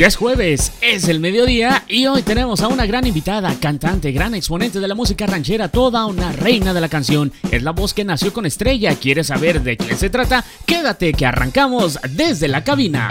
Ya es jueves, es el mediodía y hoy tenemos a una gran invitada, cantante, gran exponente de la música ranchera, toda una reina de la canción. Es la voz que nació con estrella. ¿Quieres saber de quién se trata? Quédate que arrancamos desde la cabina.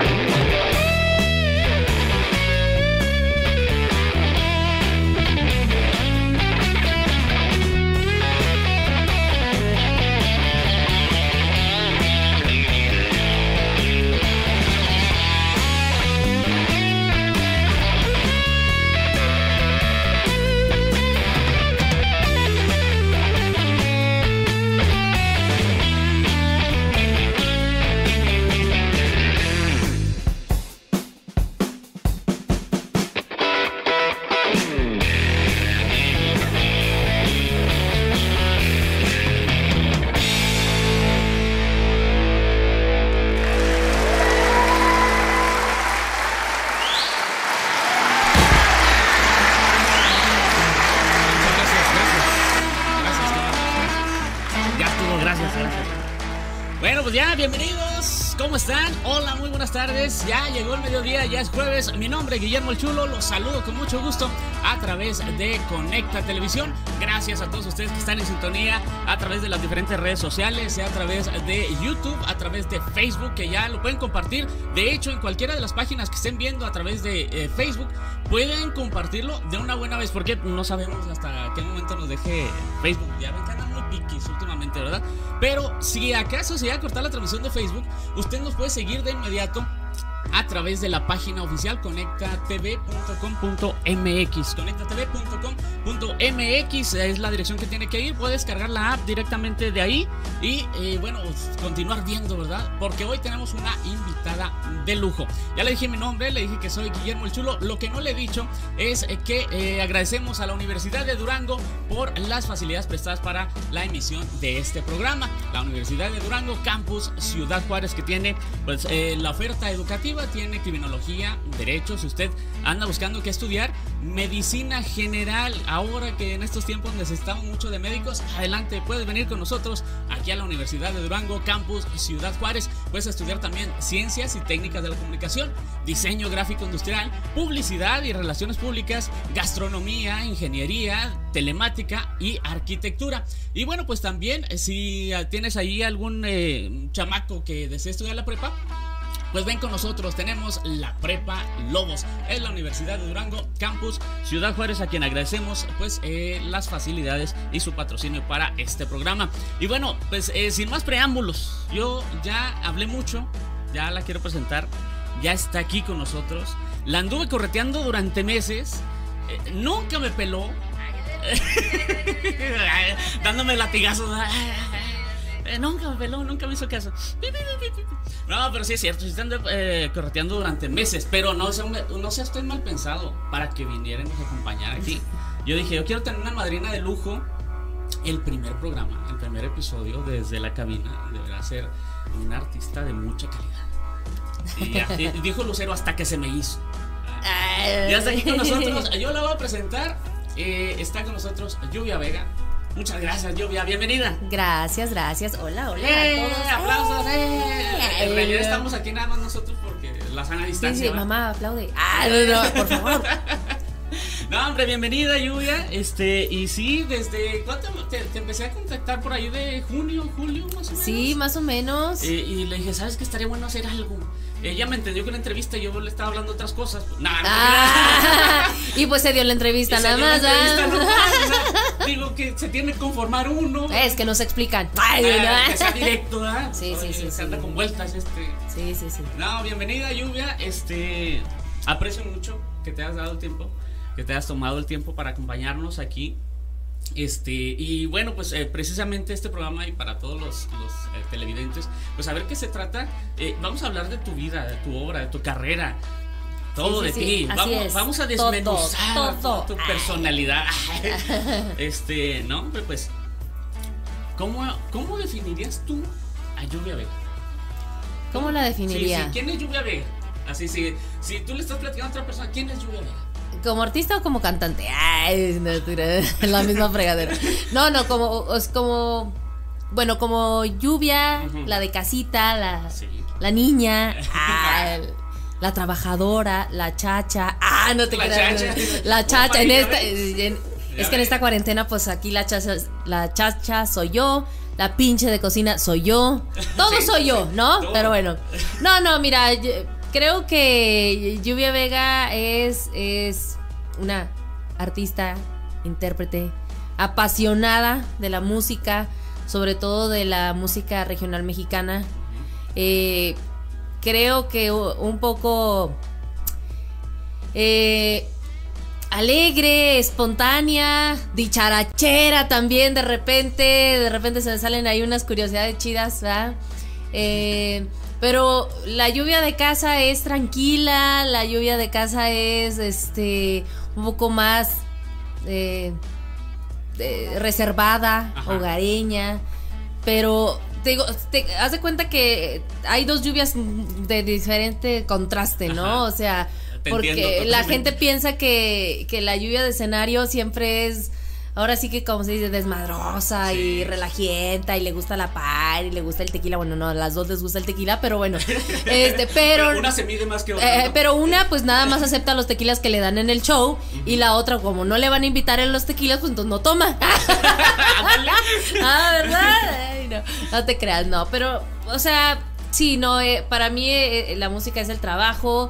Ya llegó el mediodía, ya es jueves. Mi nombre es Guillermo El Chulo, los saludo con mucho gusto a través de Conecta Televisión. Gracias a todos ustedes que están en sintonía a través de las diferentes redes sociales, a través de YouTube, a través de Facebook, que ya lo pueden compartir. De hecho, en cualquiera de las páginas que estén viendo a través de Facebook, pueden compartirlo de una buena vez, porque no sabemos hasta qué momento nos deje Facebook. Ya ven que andan muy piquis últimamente, ¿verdad? Pero si acaso se llega a cortar la transmisión de Facebook, usted nos puede seguir de inmediato a través de la página oficial conectatv.com.mx. Conectatv.com.mx es la dirección que tiene que ir. Puede descargar la app directamente de ahí y bueno, continuar viendo, ¿verdad? Porque hoy tenemos una invitada de lujo. Ya le dije mi nombre, le dije que soy Guillermo El Chulo. Lo que no le he dicho es que agradecemos a la Universidad de Durango por las facilidades prestadas para la emisión de este programa. La Universidad de Durango, Campus Ciudad Juárez, que tiene pues la oferta educativa. Tiene criminología, derecho, si usted anda buscando qué estudiar, medicina general, ahora que en estos tiempos necesitamos mucho de médicos, adelante, puedes venir con nosotros aquí a la Universidad de Durango, Campus Ciudad Juárez. Puedes estudiar también ciencias y técnicas de la comunicación, diseño gráfico industrial, publicidad y relaciones públicas, gastronomía, ingeniería, telemática y arquitectura. Y bueno, pues también si tienes ahí algún chamaco que desee estudiar la prepa, pues ven con nosotros, tenemos la Prepa Lobos, es la Universidad de Durango, Campus Ciudad Juárez, a quien agradecemos pues las facilidades y su patrocinio para este programa. Y bueno, pues sin más preámbulos, yo ya hablé mucho, ya la quiero presentar, ya está aquí con nosotros, la anduve correteando durante meses, nunca me peló, dándome latigazos, nunca me peló, nunca me hizo caso. No, pero sí es cierto, se están correteando durante meses. Pero no sea usted mal pensado para que vinieran y nos acompañaran aquí. Yo dije, yo quiero tener una madrina de lujo. El primer programa, el primer episodio desde la cabina deberá ser un artista de mucha calidad. Y dijo Lucero, hasta que se me hizo. Ya está aquí con nosotros, yo la voy a presentar. Está con nosotros Lluvia Vega. Muchas gracias, Lluvia, bienvenida. Gracias, gracias, hola a todos. ¡Aplausos! En realidad estamos aquí nada más nosotros porque la sana distancia. Sí, mamá, aplaude. Ah, no, por favor. No, hombre, bienvenida, Lluvia. Y sí, ¿desde cuánto te empecé a contactar por ahí de junio, julio, más o menos? Sí, más o menos. Y le dije, ¿sabes qué? Estaría bueno hacer algo. Ella me entendió con la entrevista y yo le estaba hablando otras cosas. Y pues se dio la entrevista nada más. Digo que se tiene que conformar uno. Es que no se explican. Que sea directo, ¿verdad? Sí. Se anda con vueltas. Sí. No, bienvenida, Lluvia. Aprecio mucho que te hayas dado tiempo, que te hayas tomado el tiempo para acompañarnos aquí. Y bueno, pues precisamente este programa y para todos los televidentes, pues a ver qué se trata. Vamos a hablar de tu vida, de tu obra, de tu carrera, todo de ti. Vamos a desmenuzar todo. Tu personalidad. No, hombre, pues, ¿cómo definirías tú a Lluvia Vega? ¿Cómo la definiría? Sí, ¿quién es Lluvia Vega? Así, si tú le estás platicando a otra persona, ¿quién es Lluvia Vega? ¿Como artista o como cantante? Ay, no, la misma fregadera. No, como Lluvia, la de casita, la niña, la trabajadora, la chacha. Ah, no te creas. La chacha. En esta, es que en esta cuarentena, pues aquí la chacha soy yo. La pinche de cocina soy yo. Todo sí, soy yo, ¿no? Todo. Pero bueno. No, mira, creo que Lluvia Vega es una artista, intérprete, apasionada de la música, sobre todo de la música regional mexicana. Creo que un poco alegre, espontánea, dicharachera también de repente se me salen ahí unas curiosidades chidas, ¿verdad? Pero la lluvia de casa es tranquila, la lluvia de casa es un poco más reservada, ajá, hogareña, pero te haz de cuenta que hay dos lluvias de diferente contraste, ¿no? Ajá. O sea, porque la gente piensa que la lluvia de escenario siempre es, ahora sí que como se dice, desmadrosa, sí, y relajienta, y le gusta la par, y le gusta el tequila. Bueno, no, a las dos les gusta el tequila, pero bueno. Pero una se mide más que otra, ¿no? Pero una pues nada más acepta los tequilas que le dan en el show, uh-huh, y la otra como no le van a invitar en los tequilas, pues entonces no toma. Ah, ¿verdad? Ay, no te creas, no, pero o sea, sí, no, para mí la música es el trabajo.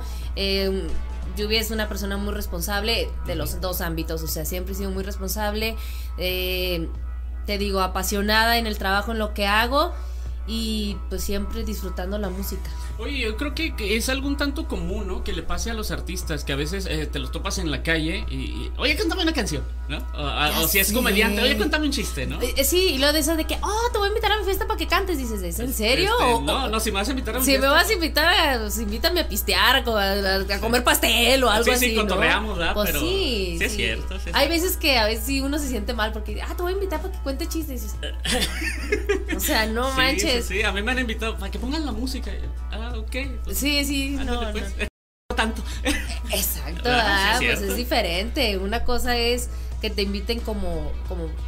Lluvia es una persona muy responsable de los dos ámbitos, o sea, siempre he sido muy responsable, te digo, apasionada en el trabajo, en lo que hago, y pues siempre disfrutando la música. Oye, yo creo que es algo un tanto común, ¿no? Que le pase a los artistas, que a veces te los topas en la calle y oye, cántame una canción, ¿no? O si es comediante, oye, cántame un chiste, ¿no? Sí, y lo de eso de que, oh, te voy a invitar a mi fiesta para que cantes, dices, ¿es en serio? No, si me vas a invitar a mi fiesta. Si me vas a invitar, invítame a pistear, a comer pastel o algo así, sí, cotorreamos, ¿no? ¿Verdad? Pues pero sí, sí, es cierto, sí. Hay veces que a veces sí uno se siente mal porque, te voy a invitar para que cuente chistes. O sea, no manches. Sí, a mí me han invitado para que pongan la música. Okay, pues sí, no, pues. No tanto. Exacto, bueno, sí es, pues es diferente. Una cosa es que te inviten como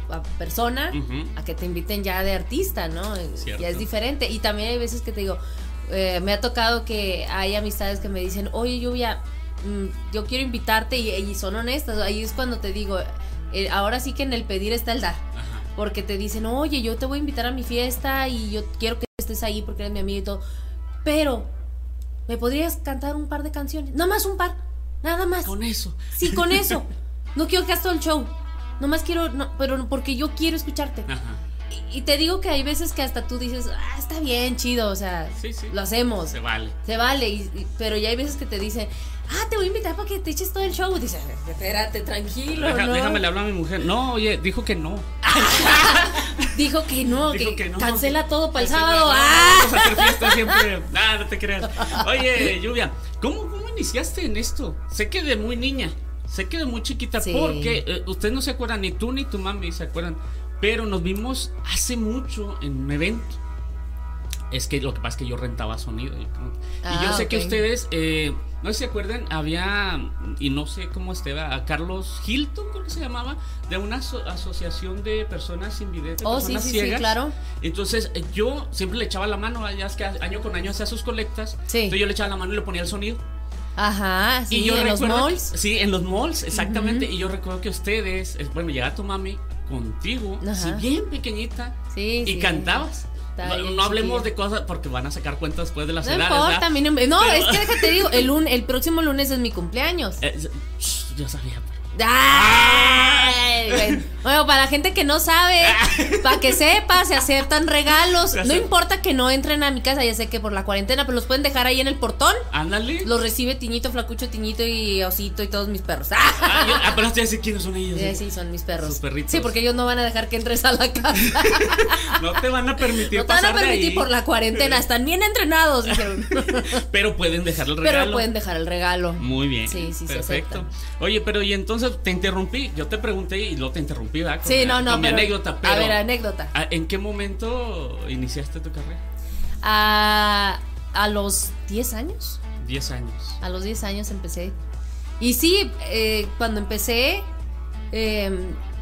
a persona, uh-huh, a que te inviten ya de artista, ¿no? Cierto. Ya es diferente. Y también hay veces que te digo, me ha tocado que hay amistades que me dicen, oye, Lluvia, yo quiero invitarte, y son honestas. Ahí es cuando te digo, ahora sí que en el pedir está el dar. Ajá. Porque te dicen, oye, yo te voy a invitar a mi fiesta y yo quiero que estés ahí porque eres mi amigo y todo, pero ¿me podrías cantar un par de canciones? Nomás un par, nada más. Con eso. Sí, con eso. No quiero que hagas todo el show. Nomás quiero, no, pero porque yo quiero escucharte. Ajá. Y te digo que hay veces que hasta tú dices, está bien, chido, o sea, sí, lo hacemos. Se vale. Se vale, pero ya hay veces que te dicen, te voy a invitar para que te eches todo el show. Dices, espérate, tranquilo, ¿no? Déjame le hablar a mi mujer. No, oye, dijo que no. Dijo que no. Cancela todo para el sábado. Vamos a hacer fiesta siempre. No te creas. Oye, Lluvia, ¿cómo iniciaste en esto? Sé que de muy niña, sé que de muy chiquita, sí, porque ustedes no se acuerdan, ni tú ni tu mami se acuerdan, pero nos vimos hace mucho en un evento. Es que lo que pasa es que yo rentaba sonido. Y yo sé, okay, que ustedes, no sé si se acuerdan, había, y no sé cómo estaba, a Carlos Hilton, creo que se llamaba, de una asociación de personas invidentes, personas ciegas. Sí, claro. Entonces yo siempre le echaba la mano, ya es que año con año hacía sus colectas. Sí. Entonces yo le echaba la mano y le ponía el sonido. Ajá, sí, y yo en los malls. Sí, en los malls, exactamente. Uh-huh. Y yo recuerdo que ustedes, bueno, llegaba tu mami contigo, así bien pequeñita, y cantabas. No hablemos de cosas porque van a sacar cuentas después de las edades. No importa, no, es que déjate digo, el próximo lunes es mi cumpleaños. Yo sabía. Bueno, para la gente que no sabe, para que sepa, se aceptan regalos. No importa que no entren a mi casa, ya sé que por la cuarentena, pero los pueden dejar ahí en el portón. Ándale. Los recibe Tiñito, Flacucho, Tiñito y Osito y todos mis perros. Pero estoy a decir quiénes son ellos. Sí, son mis perros. Sus perritos. Sí, porque ellos no van a dejar que entres a la casa. No te van a permitir. No te van a permitir por la cuarentena. Están bien entrenados, dijeron. Pero pueden dejar el regalo. Muy bien. Sí, perfecto. Oye, pero y entonces te interrumpí, yo te pregunté y luego te interrumpí, ¿verdad? Con mi anécdota, pero a ver, anécdota. ¿En qué momento iniciaste tu carrera? A los 10 años. 10 años. A los 10 años empecé. Y sí, cuando empecé,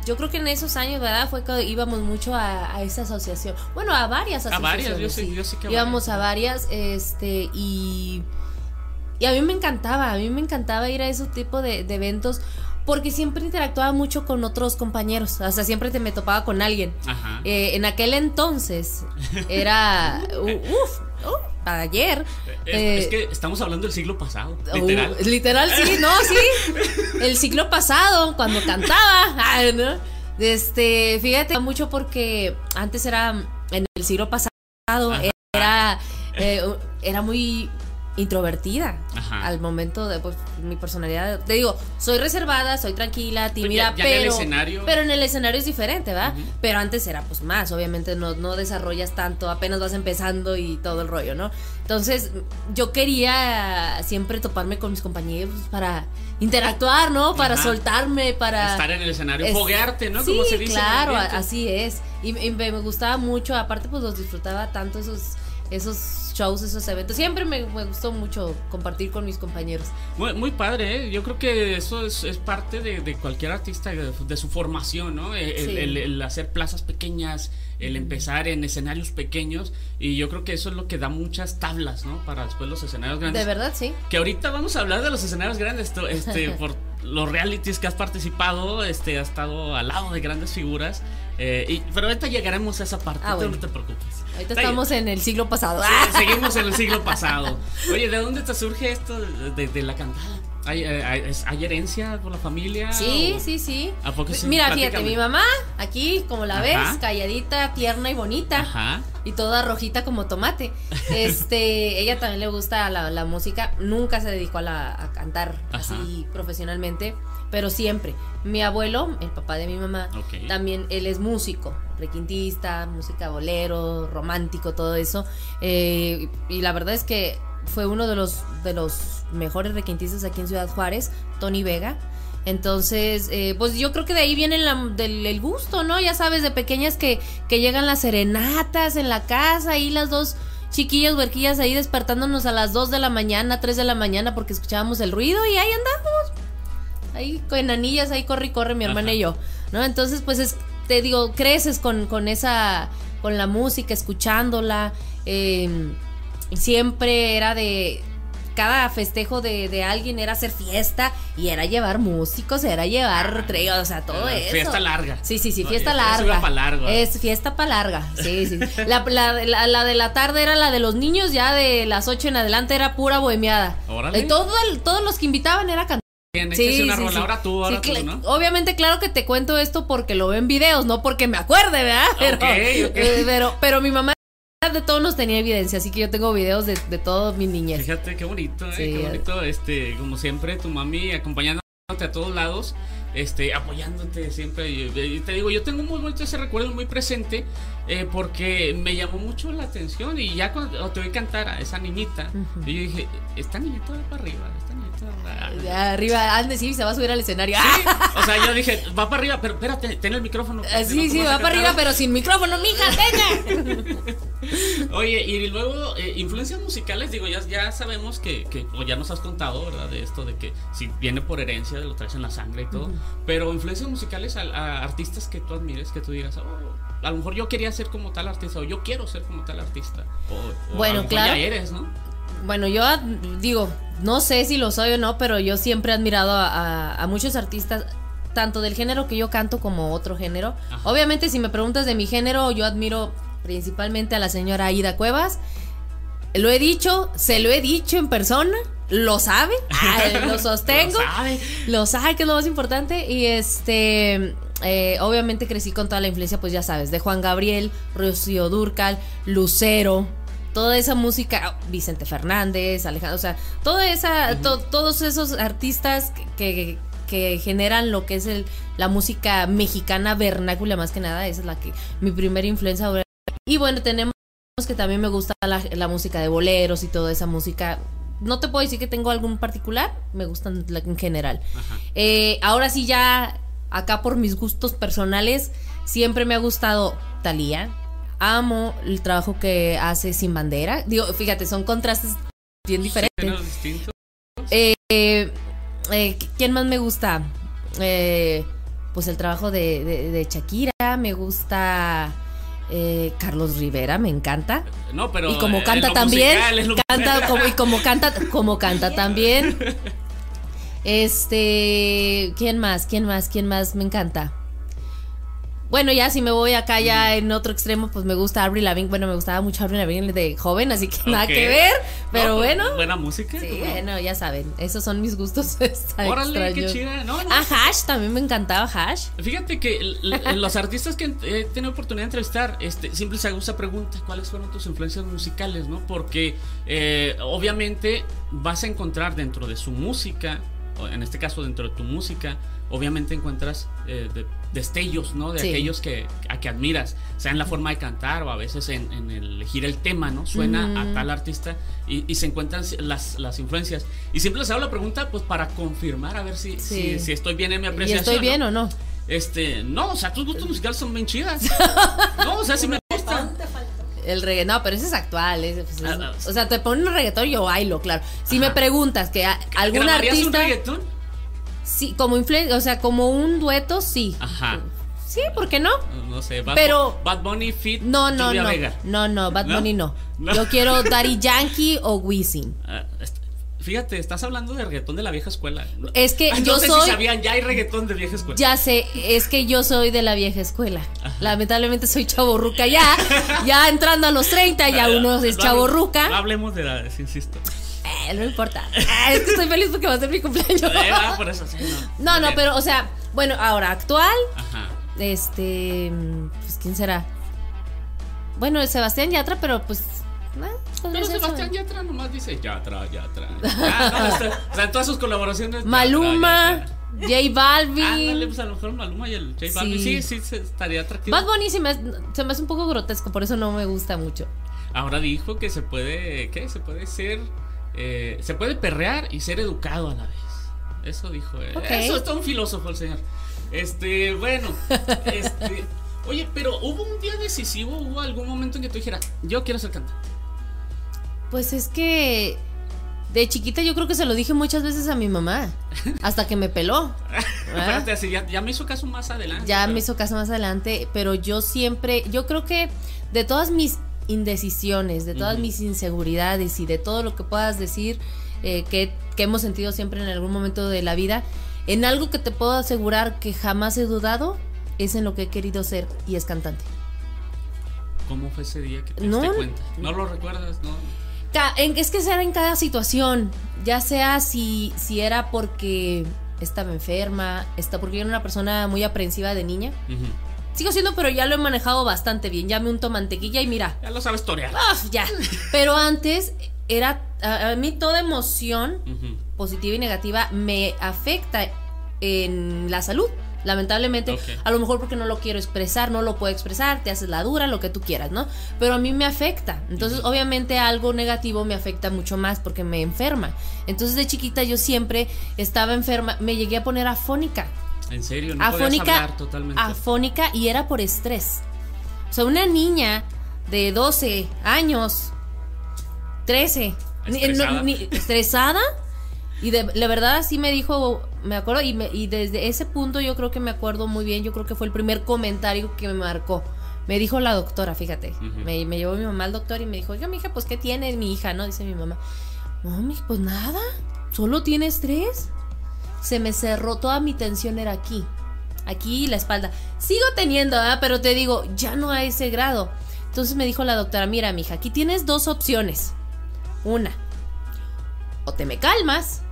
yo creo que en esos años, ¿verdad? Fue que íbamos mucho a esa asociación. Bueno, a varias asociaciones. A varias, yo sé que íbamos a varias, y Y a mí me encantaba ir a ese tipo de eventos, porque siempre interactuaba mucho con otros compañeros, o sea, siempre me topaba con alguien. Ajá. En aquel entonces era... ayer. Es que estamos hablando del siglo pasado. Literal. Literal, sí, no, sí. El siglo pasado, cuando cantaba. Ay, ¿no? Fíjate, mucho porque antes era, en el siglo pasado, era muy introvertida. Ajá. Al momento de, pues, mi personalidad, te digo, soy reservada, soy tranquila, tímida, pero en el escenario es diferente, ¿va? Uh-huh. Pero antes era, pues, más, obviamente no desarrollas tanto, apenas vas empezando y todo el rollo, ¿no? Entonces yo quería siempre toparme con mis compañeros para interactuar, ¿no? Para, ajá, soltarme, para estar en el escenario, foguearte, ¿no? Sí, como se dice, claro, así es. Y me gustaba mucho, aparte, pues, los disfrutaba tanto esos shows, esos eventos. Siempre me gustó mucho compartir con mis compañeros. Muy, muy padre, ¿eh? Yo creo que eso es parte de cualquier artista, de su formación, ¿no? El hacer plazas pequeñas, el empezar en escenarios pequeños, y yo creo que eso es lo que da muchas tablas, ¿no? Para después los escenarios grandes. De verdad, sí. Que ahorita vamos a hablar de los escenarios grandes, por los realities que has participado, has estado al lado de grandes figuras, pero ahorita llegaremos a esa parte, bueno, no te preocupes. Ahorita estamos en el siglo pasado. Sí, seguimos en el siglo pasado. Oye, ¿de dónde te surge esto de la cantada? ¿Hay herencia por la familia? Sí, o... sí. ¿A poco sí? Mira, fíjate, mi mamá, aquí, como la, ajá, ves, calladita, tierna y bonita. Ajá. Y toda rojita como tomate. Ella también le gusta la música. Nunca se dedicó a cantar, ajá, así profesionalmente, pero siempre. Mi abuelo, el papá de mi mamá, okay, también él es músico, requintista, música bolero, romántico, todo eso. Y la verdad es que fue uno de los mejores requintistas aquí en Ciudad Juárez, Tony Vega. Entonces, pues yo creo que de ahí viene el gusto, ¿no? Ya sabes, de pequeñas que llegan las serenatas en la casa, y las dos chiquillas huerquillas ahí despertándonos a las 2 de la mañana, 3 de la mañana, porque escuchábamos el ruido, y ahí andamos, ahí con anillas, ahí corre y corre mi hermana, ajá, y yo, ¿no? Entonces, pues te digo, creces con la música, escuchándola. Siempre era de cada festejo de alguien, era hacer fiesta, y era llevar músicos, era llevar tríos, o sea, todo eso. Fiesta larga. Sí, fiesta larga. Es fiesta para larga. Sí. La de la tarde era la de los niños, ya de las 8 en adelante era pura bohemiada. Órale. Todos los que invitaban era cantar. Ahora tú, ¿no? Obviamente, claro que te cuento esto porque lo veo en videos, no porque me acuerde, ¿verdad? Okay. Pero mi mamá de todos nos tenía evidencia, así que yo tengo videos de todos mis niñez. Fíjate, qué bonito, sí, qué bonito, como siempre, tu mami acompañándote a todos lados, apoyándote siempre. Y te digo, yo tengo muy bonito ese recuerdo, muy presente, porque me llamó mucho la atención, y ya cuando te oí cantar a esa niñita, uh-huh, y yo dije, esta niñita va para arriba, arriba, ande, sí, se va a subir al escenario. Sí, o sea, yo dije, va para arriba, pero espérate, ten el micrófono. Sí, va para arriba, pero sin micrófono, mija, tenga. Oye, y luego, influencias musicales, digo, ya sabemos que, o ya nos has contado, ¿verdad? De esto, de que si viene por herencia, lo traes en la sangre y todo, uh-huh, pero influencias musicales a artistas que tú admires, que tú digas, oh, a lo mejor yo quería ser como tal artista, o yo quiero ser como tal artista, o bueno, a lo mejor claro, ya eres, ¿no? Bueno, yo digo, no sé si lo soy o no, pero yo siempre he admirado a muchos artistas, tanto del género que yo canto como otro género. Ajá. Obviamente, si me preguntas de mi género, yo admiro principalmente a la señora Aida Cuevas. Lo he dicho, se lo he dicho en persona, lo sabe, lo sostengo, lo sabe, que es lo más importante. Y obviamente crecí con toda la influencia, pues ya sabes, de Juan Gabriel, Rocío Durcal, Lucero, toda esa música, Vicente Fernández, Alejandro, o sea, todos esos artistas que generan lo que es la música mexicana vernácula, más que nada. Esa es mi primera influencia. Y bueno, tenemos que también me gusta la música de boleros y toda esa música. No te puedo decir que tengo algún particular, me gustan en general. Ahora sí, ya acá por mis gustos personales, siempre me ha gustado Thalía. Amo el trabajo que hace Sin Bandera. Digo, fíjate, son contrastes bien diferentes. Sí, ¿quién más me gusta? Pues el trabajo de Shakira. Me gusta Carlos Rivera, me encanta. No, pero y como canta también, musical, canta como canta también. ¿Quién más? Me encanta. Bueno, ya si me voy acá ya en otro extremo, pues me gusta Avril Lavigne. Bueno, me gustaba mucho Avril Lavigne de joven, así que nada que ver, pero no, bueno. Buena música. Sí, bueno, ya saben, esos son mis gustos. Órale, qué chida. No. A Hash también me encantaba, Hash. Fíjate que los artistas que he tenido oportunidad de entrevistar, siempre se hago esa pregunta, ¿cuáles fueron tus influencias musicales? ¿No? Porque obviamente vas a encontrar dentro de su música, en este caso dentro de tu música, obviamente encuentras destellos, ¿no? De aquellos a que admiras, sea en la forma de cantar o a veces en elegir el tema, ¿no? Suena a tal artista y se encuentran las influencias. Y siempre les hago la pregunta, pues para confirmar, a ver si estoy bien en mi apreciación. ¿Y estoy bien o no? No, o sea, tus gustos musicales son bien chidas. No, o sea, si me gusta. El reggaetón, no, pero ese es actual, o sea, te ponen un reggaetón y yo bailo, claro. Si me preguntas que algún artista, ¿un reggaetón? Sí, como influencia, o sea, como un dueto, sí. Ajá. Sí, ¿por qué no? No sé, pero Bad Bunny feat Lluvia Vega. No, Bad Bunny no. Yo quiero Daddy Yankee o Wisin. Fíjate, estás hablando de reggaetón de la vieja escuela. Es que yo soy... No sé si sabían, ya hay reggaetón de vieja escuela. Ya sé, es que yo soy de la vieja escuela. Ajá. Lamentablemente soy chavorruca ya entrando a los 30, ya uno es chavorruca. No hablemos de edades, insisto. No importa. Es que estoy feliz porque va a ser mi cumpleaños. Por eso sí, no. No, pero, o sea, bueno, ahora actual. Ajá. Pues, ¿quién será? Bueno, Sebastián Yatra, pero pues... Pero Sebastián Yatra nomás dice Yatra. O sea, en todas sus colaboraciones. Maluma, J Balvin. Ándale, pues a lo mejor Maluma y el J Balvin. Sí, estaría atractivo. Bad Bunny se me hace un poco grotesco, por eso no me gusta mucho. Ahora dijo que se puede, ¿qué? Se puede ser, se puede perrear y ser educado a la vez. Eso dijo él. Okay. Eso está un filósofo el señor. Oye, pero ¿hubo un día decisivo? ¿Hubo algún momento en que tú dijeras, yo quiero ser cantante? Pues es que de chiquita yo creo que se lo dije muchas veces a mi mamá, hasta que me peló. Espérate, así, ya me hizo caso más adelante. Me hizo caso más adelante, pero yo siempre, yo creo que de todas mis indecisiones, de todas mis inseguridades y de todo lo que puedas decir que hemos sentido siempre en algún momento de la vida, en algo que te puedo asegurar que jamás he dudado, es en lo que he querido ser, y es cantante. ¿Cómo fue ese día que te diste cuenta? ¿No lo recuerdas? No. Es que era en cada situación, ya sea si era porque estaba enferma, porque yo era una persona muy aprensiva de niña. Sigo siendo, pero ya lo he manejado bastante bien. Ya me unto mantequilla y mira, ya lo sabes torear. Ya. Pero antes era, a mí toda emoción positiva y negativa me afecta en la salud. Lamentablemente, a lo mejor porque no lo quiero expresar, no lo puedo expresar, te haces la dura, lo que tú quieras, ¿no? Pero a mí me afecta. Entonces, obviamente, algo negativo me afecta mucho más porque me enferma. Entonces, de chiquita yo siempre estaba enferma, me llegué a poner afónica. ¿En serio? No podías hablar totalmente. Afónica, y era por estrés. O sea, una niña de 12 años, 13, estresada. Y de verdad así me dijo, me acuerdo, y desde ese punto yo creo que me acuerdo muy bien, yo creo que fue el primer comentario que me marcó. Me dijo la doctora, fíjate, me llevó mi mamá al doctor y me dijo, oiga, mi hija, pues ¿qué tiene mi hija? ¿No? Dice mi mamá, mami, pues nada, solo tiene estrés. Se me cerró, toda mi tensión era aquí la espalda. Sigo teniendo, pero te digo, ya no a ese grado. Entonces me dijo la doctora, mira, mija, aquí tienes dos opciones. Una, o te me calmas,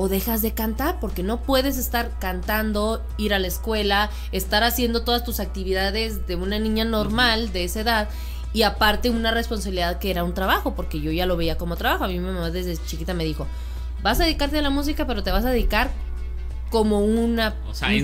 o dejas de cantar, porque no puedes estar cantando, ir a la escuela, estar haciendo todas tus actividades de una niña normal de esa edad, y aparte una responsabilidad que era un trabajo, porque yo ya lo veía como trabajo. A mí mi mamá desde chiquita me dijo, vas a dedicarte a la música, pero te vas a dedicar como un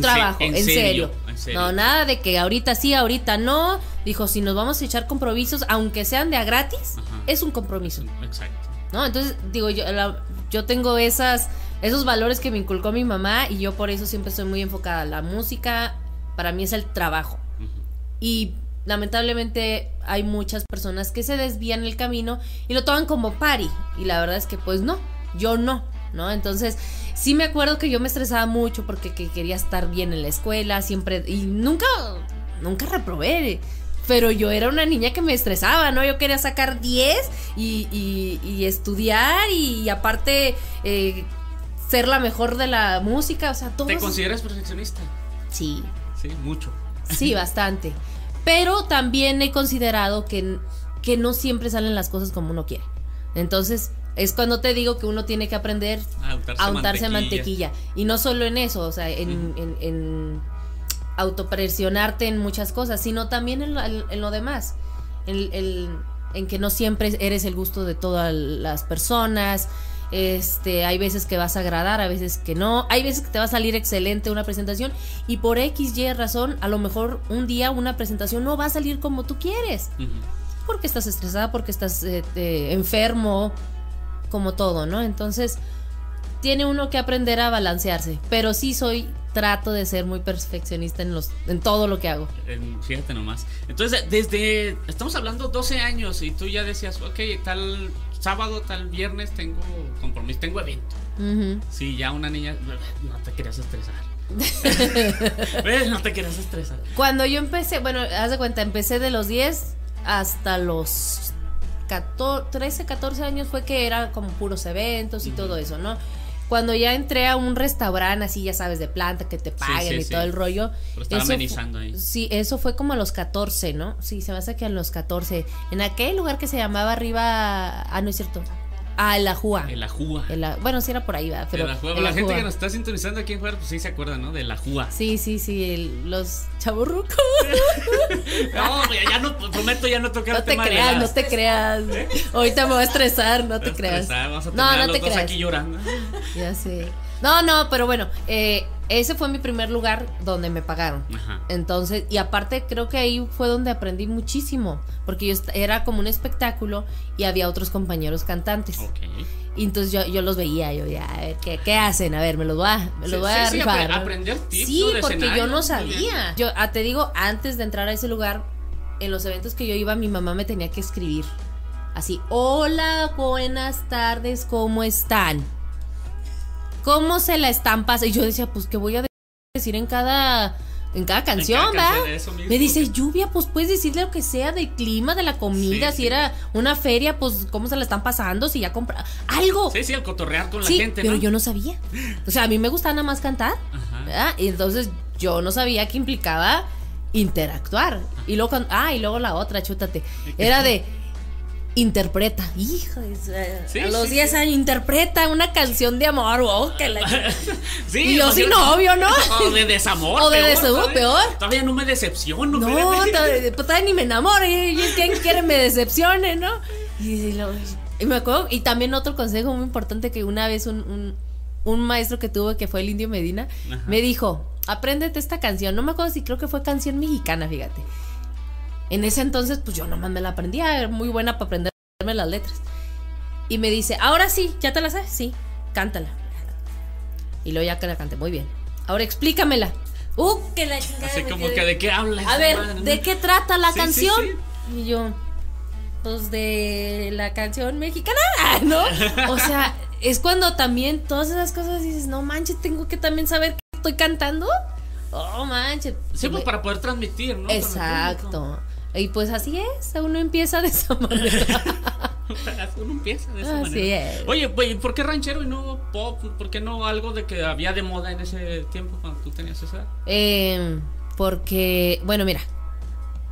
trabajo, en serio. No, nada de que ahorita sí, ahorita no. Dijo, si nos vamos a echar compromisos, aunque sean de a gratis, es un compromiso. Exacto. ¿No? Entonces, digo, yo tengo esos valores que me inculcó mi mamá, y yo por eso siempre soy muy enfocada a la música. Para mí es el trabajo. Y lamentablemente hay muchas personas que se desvían el camino y lo toman como party, y la verdad es que pues no, yo no. Entonces, sí me acuerdo que yo me estresaba mucho porque quería estar bien en la escuela siempre, y nunca reprobé. pero yo era una niña que me estresaba, ¿no? Yo quería sacar 10 y estudiar y aparte ser la mejor de la música, o sea, todo. ¿Te consideras perfeccionista? Sí. Sí, mucho. Sí, bastante. Pero también he considerado que no siempre salen las cosas como uno quiere. Entonces, es cuando te digo que uno tiene que aprender a untarse mantequilla. Y no solo en eso, o sea, en autopresionarte en muchas cosas, sino también en lo demás. En que no siempre eres el gusto de todas las personas. Hay veces que vas a agradar, a veces que no. Hay veces que te va a salir excelente una presentación y por X, Y razón, a lo mejor un día una presentación no va a salir como tú quieres. Uh-huh. Porque estás estresada, porque estás enfermo, como todo, ¿no? Entonces, tiene uno que aprender a balancearse. Pero sí trato de ser muy perfeccionista en todo lo que hago. Fíjate nomás. Entonces, estamos hablando 12 años y tú ya decías, ok, tal sábado, tal viernes tengo compromiso, tengo evento. Uh-huh. Sí, ya una niña, no te querías estresar. No te querías estresar. Cuando yo empecé, bueno, haz de cuenta, empecé de los 10 hasta los 13, 14 años fue que era como puros eventos y todo eso, ¿no? Cuando ya entré a un restaurante así, ya sabes, de planta, que te paguen todo el rollo. Pero estaba amenizando ahí. Sí, eso fue como a los 14, ¿no? Sí, se me hace que a los 14. En aquel lugar que se llamaba arriba... Ah, no es cierto. Ah, La Júa. La Júa. Bueno, sí era por ahí, ¿verdad? Pero la gente que nos está sintonizando aquí en Juárez, pues sí se acuerda, ¿no? De La Júa. Sí, sí, sí. Los chavorrucos. No, ya no, prometo ya no tocar el tema. No te creas, no te creas. Ahorita me voy a estresar, no te creas. Vamos a terminar los dos aquí llorando. Ya sé. No, pero bueno, ese fue mi primer lugar donde me pagaron. Ajá. Entonces, y aparte creo que ahí fue donde aprendí muchísimo, porque yo era como un espectáculo y había otros compañeros cantantes. Okay. Y entonces yo los veía, yo ya, a ver, ¿qué hacen? A ver, me los voy a rifar. Aprender tips. Sí, porque yo no sabía. Yo te digo, antes de entrar a ese lugar, en los eventos que yo iba, mi mamá me tenía que escribir así: hola, buenas tardes, ¿cómo están? ¿Cómo se la estampas? Y yo decía, pues, ¿qué voy a decir en cada canción, verdad? Me dice, Lluvia, pues, puedes decirle lo que sea del clima, de la comida. Sí, si era una feria, pues, ¿cómo se la están pasando? Si ya compra algo. Sí, al cotorrear con la gente, pero yo no sabía. O sea, a mí me gustaba nada más cantar. Ajá. ¿Verdad? Y entonces yo no sabía que implicaba interactuar. Y luego, y luego la otra, chútate. Era de... interpreta, hijo, a los 10 años interpreta una canción de amor, y yo sin novio, ¿no? O de desamor. O de desamor, peor. Todavía no me decepciono. No, todavía ni me enamoro. ¿Quién quiere me decepcione, no? Y me acuerdo, y también otro consejo muy importante que una vez un maestro que tuve, que fue el Indio Medina, me dijo, apréndete esta canción. No me acuerdo si creo que fue canción mexicana, fíjate. En ese entonces, pues yo nomás me la aprendía, era muy buena para aprenderme las letras. Y me dice, ahora sí, ¿ya te la sabes? Sí, cántala. Y luego ya que la canté, muy bien. Ahora explícamela. Que la chingada. Así como que de qué hablas. A ver, madre, ¿de qué trata la canción? Sí. Y yo, pues de la canción mexicana, ¿no? O sea, es cuando también todas esas cosas dices, no manches, tengo que también saber qué estoy cantando. Oh, manches. Sí, pues para poder transmitir, ¿no? Exacto. Y pues así es, uno empieza de esa manera. Así es. Oye, pues, ¿por qué ranchero y no pop? ¿Por qué no algo de que había de moda en ese tiempo cuando tú tenías esa edad? Porque, bueno, mira,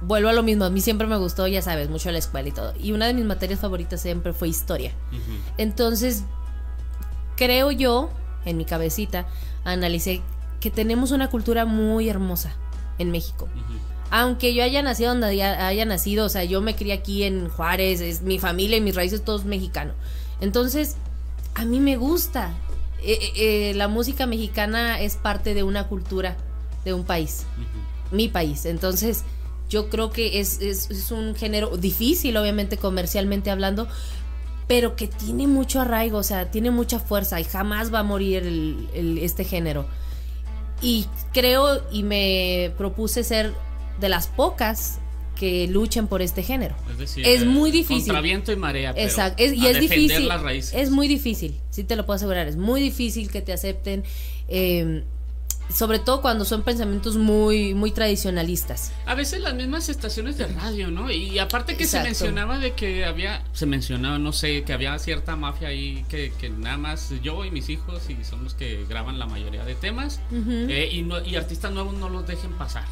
vuelvo a lo mismo. A mí siempre me gustó, ya sabes, mucho la escuela y todo. Y una de mis materias favoritas siempre fue historia. Uh-huh. Entonces, creo yo, en mi cabecita, analicé que tenemos una cultura muy hermosa en México. Uh-huh. Aunque yo haya nacido donde haya nacido, o sea, yo me crié aquí en Juárez, es mi familia y mis raíces todos mexicanos. Entonces, a mí me gusta. La música mexicana es parte de una cultura, de un país, mi país. Entonces, yo creo que es un género difícil, obviamente, comercialmente hablando, pero que tiene mucho arraigo, o sea, tiene mucha fuerza y jamás va a morir este género. Y creo y me propuse ser de las pocas que luchan por este género. Es decir, es muy difícil. Contra viento y marea. Pero exacto. Y es difícil. Las raíces. Es muy difícil. Sí, te lo puedo asegurar. Es muy difícil que te acepten. sobre todo cuando son pensamientos muy, muy tradicionalistas. A veces las mismas estaciones de radio, ¿no? Y aparte que se mencionaba de que había, no sé, que había cierta mafia ahí, que nada más yo y mis hijos y son los que graban la mayoría de temas, y artistas nuevos no los dejen pasar.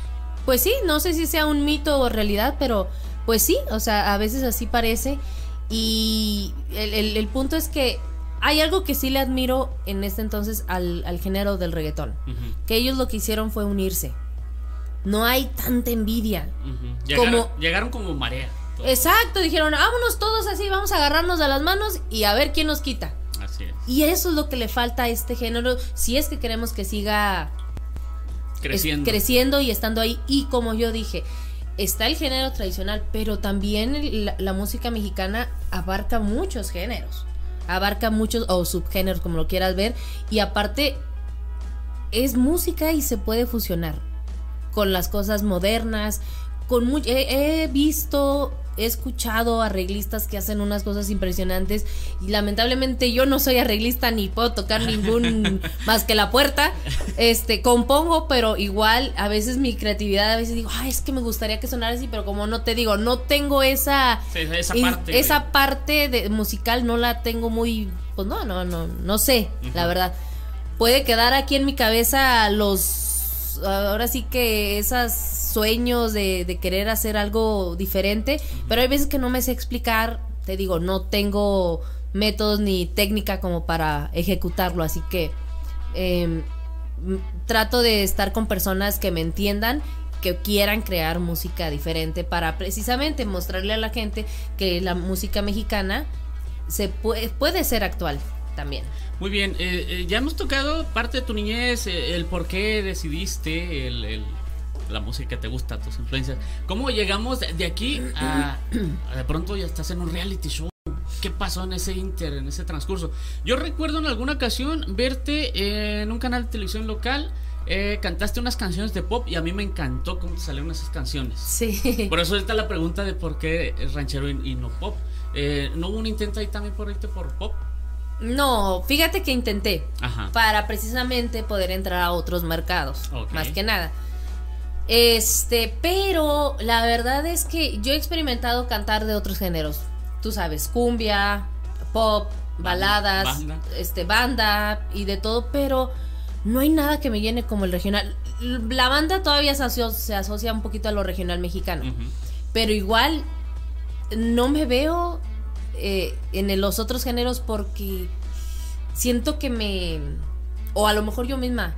Pues sí, no sé si sea un mito o realidad, pero pues sí, o sea, a veces así parece. Y el punto es que hay algo que sí le admiro en este entonces al género del reggaetón, que ellos lo que hicieron fue unirse. No hay tanta envidia. Llegaron como marea. Todo. Exacto, dijeron, vámonos todos así, vamos a agarrarnos de las manos y a ver quién nos quita. Así es. Y eso es lo que le falta a este género, si es que queremos que siga creciendo y estando ahí. Y como yo dije, está el género tradicional, pero también la música mexicana abarca muchos géneros. Abarca muchos o subgéneros, como lo quieras ver, y aparte es música y se puede fusionar con las cosas modernas, con he visto, he escuchado arreglistas que hacen unas cosas impresionantes, y lamentablemente yo no soy arreglista ni puedo tocar ningún más que la puerta. Compongo, pero igual a veces mi creatividad, a veces digo, ay, es que me gustaría que sonara así, pero como no te digo, no tengo esa parte de musical, no la tengo muy, pues no sé, la verdad. Puede quedar aquí en mi cabeza ahora sí que esos sueños de querer hacer algo diferente, pero hay veces que no me sé explicar, te digo, no tengo métodos ni técnica como para ejecutarlo, así que trato de estar con personas que me entiendan, que quieran crear música diferente para precisamente mostrarle a la gente que la música mexicana se puede ser actual también. Muy bien, ya hemos tocado parte de tu niñez, el por qué decidiste la música que te gusta, tus influencias. ¿Cómo llegamos de aquí a de pronto ya estás en un reality show? ¿Qué pasó en ese en ese transcurso? Yo recuerdo en alguna ocasión verte en un canal de televisión local, cantaste unas canciones de pop y a mí me encantó cómo te salieron esas canciones. Sí. Por eso está la pregunta de por qué es ranchero y no pop. ¿No hubo un intento ahí también por irte por pop? No, fíjate que intenté. Ajá. Para precisamente poder entrar a otros mercados, más que nada. Pero la verdad es que yo he experimentado cantar de otros géneros. Tú sabes, cumbia, pop, baladas, banda y de todo, pero no hay nada que me llene como el regional. La banda todavía se asocia un poquito a lo regional mexicano, pero igual no me veo en los otros géneros porque siento que o a lo mejor yo misma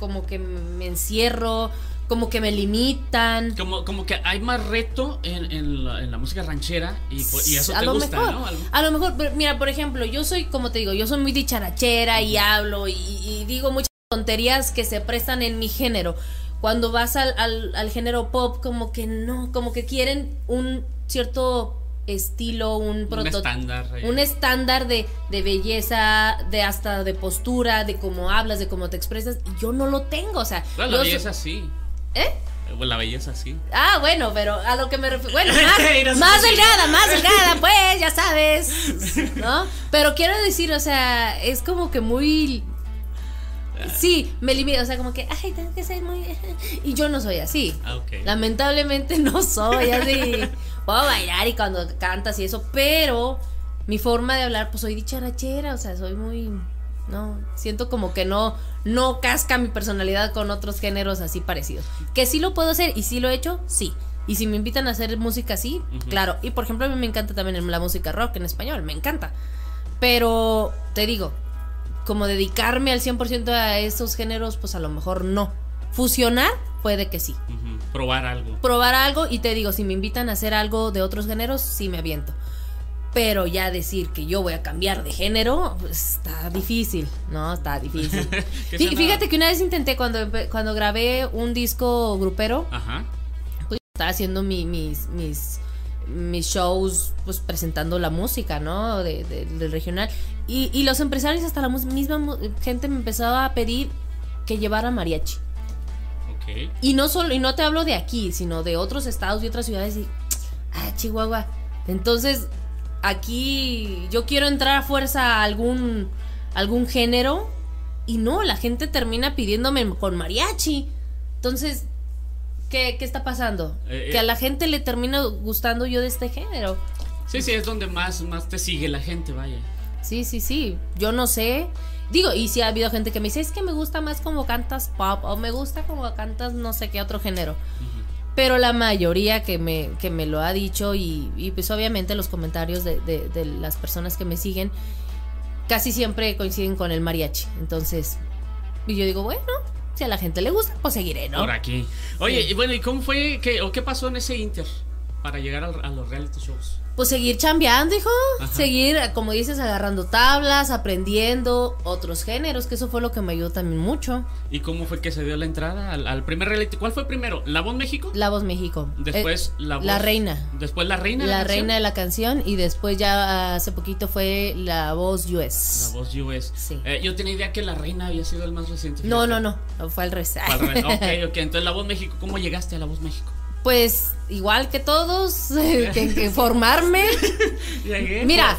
como que me encierro, como que me limitan, como que hay más reto en la música ranchera y eso te gusta, ¿no? A lo mejor, pero mira, por ejemplo, yo soy, como te digo, yo soy muy dicharachera y hablo y digo muchas tonterías que se prestan en mi género. Cuando vas al género pop, como que no, como que quieren un cierto estilo, un estándar de belleza, de hasta de postura, de cómo hablas, de cómo te expresas, y yo no lo tengo, o sea, claro, la belleza sí. ¿Eh? La belleza sí. Ah, bueno, pero a lo que me refiero, bueno, más delgada, pues, ya sabes, ¿no? Pero quiero decir, o sea, es como que muy, sí, me limito, o sea, como que, ay, tengo que ser muy, y yo no soy así. Lamentablemente no soy así. Puedo bailar y cuando cantas y eso, pero mi forma de hablar, pues soy dicharachera, o sea, soy muy, no, siento como que no casca mi personalidad con otros géneros así parecidos, que sí lo puedo hacer y sí lo he hecho, sí, y si me invitan a hacer música así, claro, y por ejemplo a mí me encanta también la música rock en español, me encanta, pero te digo, como dedicarme al 100% a esos géneros, pues a lo mejor no. Fusionar, puede que sí. Probar algo, y te digo, si me invitan a hacer algo de otros géneros, sí me aviento. Pero ya decir que yo voy a cambiar de género, pues, está difícil, ¿no? Está difícil. Fíjate que una vez intenté, cuando grabé un disco grupero, pues estaba haciendo mis shows, pues presentando la música, ¿no? Del regional. Y los empresarios, hasta la misma gente me empezaba a pedir que llevara mariachi. Y no te hablo de aquí, sino de otros estados y otras ciudades. Y Chihuahua. Entonces, aquí yo quiero entrar a fuerza a algún género y no, la gente termina pidiéndome con mariachi. Entonces, ¿qué está pasando? Que a la gente le termina gustando yo de este género. Sí, sí, es donde más te sigue la gente, vaya. Sí, sí, sí, yo no sé. Digo, y sí ha habido gente que me dice, es que me gusta más como cantas pop, o me gusta como cantas no sé qué otro género. Uh-huh. Pero la mayoría que me lo ha dicho, y pues obviamente los comentarios de las personas que me siguen casi siempre coinciden con el mariachi. Entonces, y yo digo, bueno, si a la gente le gusta, pues seguiré, ¿no? Por aquí. Oye, sí. Y bueno, ¿y cómo fue o qué pasó en ese inter para llegar a los reality shows? Pues seguir chambeando, hijo. Ajá. Seguir, como dices, agarrando tablas, aprendiendo otros géneros, que eso fue lo que me ayudó también mucho. ¿Y cómo fue que se dio la entrada al primer reality? ¿Cuál fue primero? ¿La Voz México? La Voz México. Después La Voz. La Reina. Después La Reina de la Canción. La Reina de la Canción. Y después ya hace poquito fue La Voz U.S. La Voz U.S. Sí. Yo tenía idea que La Reina había sido el más reciente. No, no, no, no. Fue al revés. Ok, ok. Entonces La Voz México. ¿Cómo llegaste a La Voz México? Pues igual que todos, que formarme. Mira,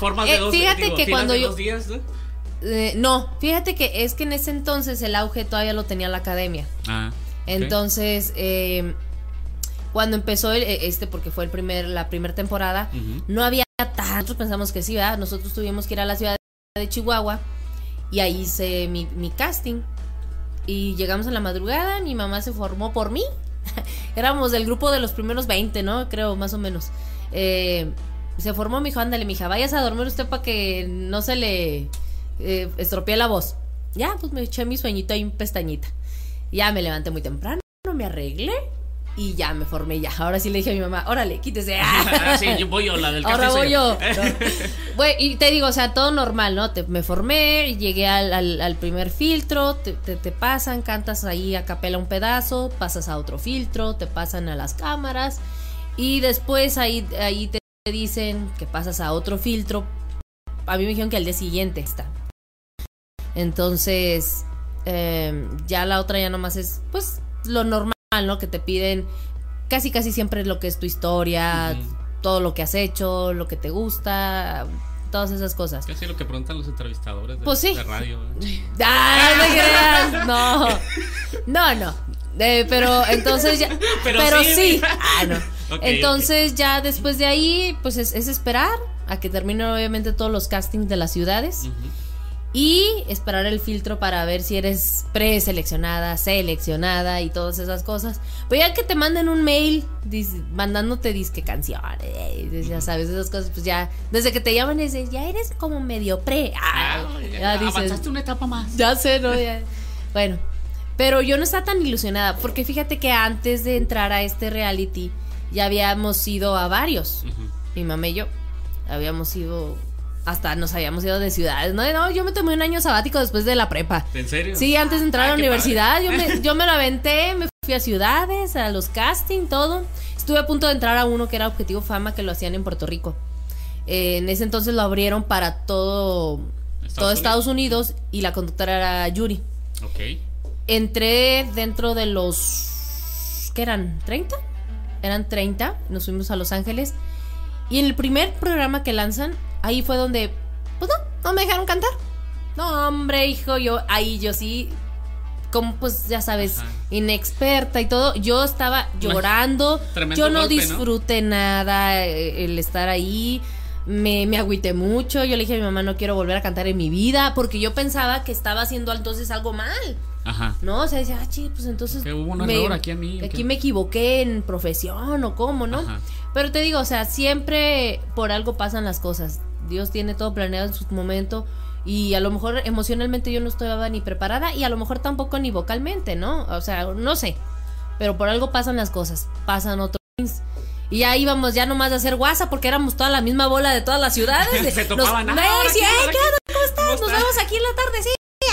fíjate que cuando yo... Días, ¿no? No, fíjate que es que en ese entonces el auge todavía lo tenía la academia. Ah, okay. Entonces, cuando empezó porque fue la primera temporada, uh-huh, no había tantos, pensamos que sí, ¿verdad? Nosotros tuvimos que ir a la ciudad de Chihuahua y ahí hice mi casting. Y llegamos en la madrugada, mi mamá se formó por mí. Éramos del grupo de los primeros 20, ¿no? Creo, más o menos. Se formó, mi hijo, ándale, mija, vayas a dormir usted para que no se le estropee la voz. Ya, pues me eché mi sueñito ahí, mi pestañita. Ya me levanté muy temprano, me arreglé y ya me formé ya. Ahora sí le dije a mi mamá, órale, quítese. Sí, voy yo, la del café. Ahora voy yo. Bueno, y te digo, o sea, todo normal, ¿no? Me formé, llegué al primer filtro, te pasan, cantas ahí a capela un pedazo, pasas a otro filtro, te pasan a las cámaras y después ahí te dicen que pasas a otro filtro. A mí me dijeron que al día siguiente está. Entonces, ya la otra ya nomás es, pues, lo normal, ¿no? Que te piden casi siempre lo que es tu historia, uh-huh, todo lo que has hecho, lo que te gusta, todas esas cosas. Casi lo que preguntan los entrevistadores pues sí, de radio. ¡Ah, no creas! No, no, no. Pero entonces ya. Pero sí. Ah, no. Okay, entonces, okay, ya después de ahí, pues es esperar a que terminen obviamente todos los castings de las ciudades. Uh-huh. Y esperar el filtro para ver si eres preseleccionada, seleccionada y todas esas cosas. Pero ya que te mandan un mail mandándote disque canciones, ya sabes, esas cosas, pues ya, desde que te llaman y ya eres como medio pre. Ya dices, avanzaste una etapa más. Ya sé, ¿no? Ya. Bueno, pero yo no estaba tan ilusionada, porque fíjate que antes de entrar a este reality ya habíamos ido a varios. Uh-huh. Mi mamá y yo habíamos ido... Hasta nos habíamos ido de ciudades. No, yo me tomé un año sabático después de la prepa. ¿En serio? Sí, antes de entrar a la universidad yo me lo aventé, me fui a ciudades, a los casting, todo. Estuve a punto de entrar a uno que era Objetivo Fama, que lo hacían en Puerto Rico. En ese entonces lo abrieron para todo Estados Unidos, y la conductora era Yuri. Ok. Entré dentro de los... ¿Qué eran? ¿30? Eran 30, nos fuimos a Los Ángeles. Y en el primer programa que lanzan, ahí fue donde, pues no me dejaron cantar. No, hombre, hijo, yo sí, como pues ya sabes, ajá, inexperta y todo. Yo estaba llorando. Tremendo yo no golpe, disfruté, ¿no? Nada, el estar ahí. Me agüité mucho. Yo le dije a mi mamá, no quiero volver a cantar en mi vida, porque yo pensaba que estaba haciendo entonces algo mal. Ajá. No, o sea, decía, pues entonces que hubo un error aquí a mí. Aquí me equivoqué en profesión o cómo, ¿no? Ajá. Pero te digo, o sea, siempre por algo pasan las cosas. Dios tiene todo planeado en su momento, y a lo mejor emocionalmente yo no estaba ni preparada, y a lo mejor tampoco ni vocalmente, ¿no? O sea, no sé, pero por algo pasan las cosas, pasan otros. Y ya íbamos ya nomás a hacer guasa, porque éramos toda la misma bola de todas las ciudades. Se topaban. No, sí, ¿qué onda? ¿Cómo estás? Nos vemos aquí en la tarde, sí,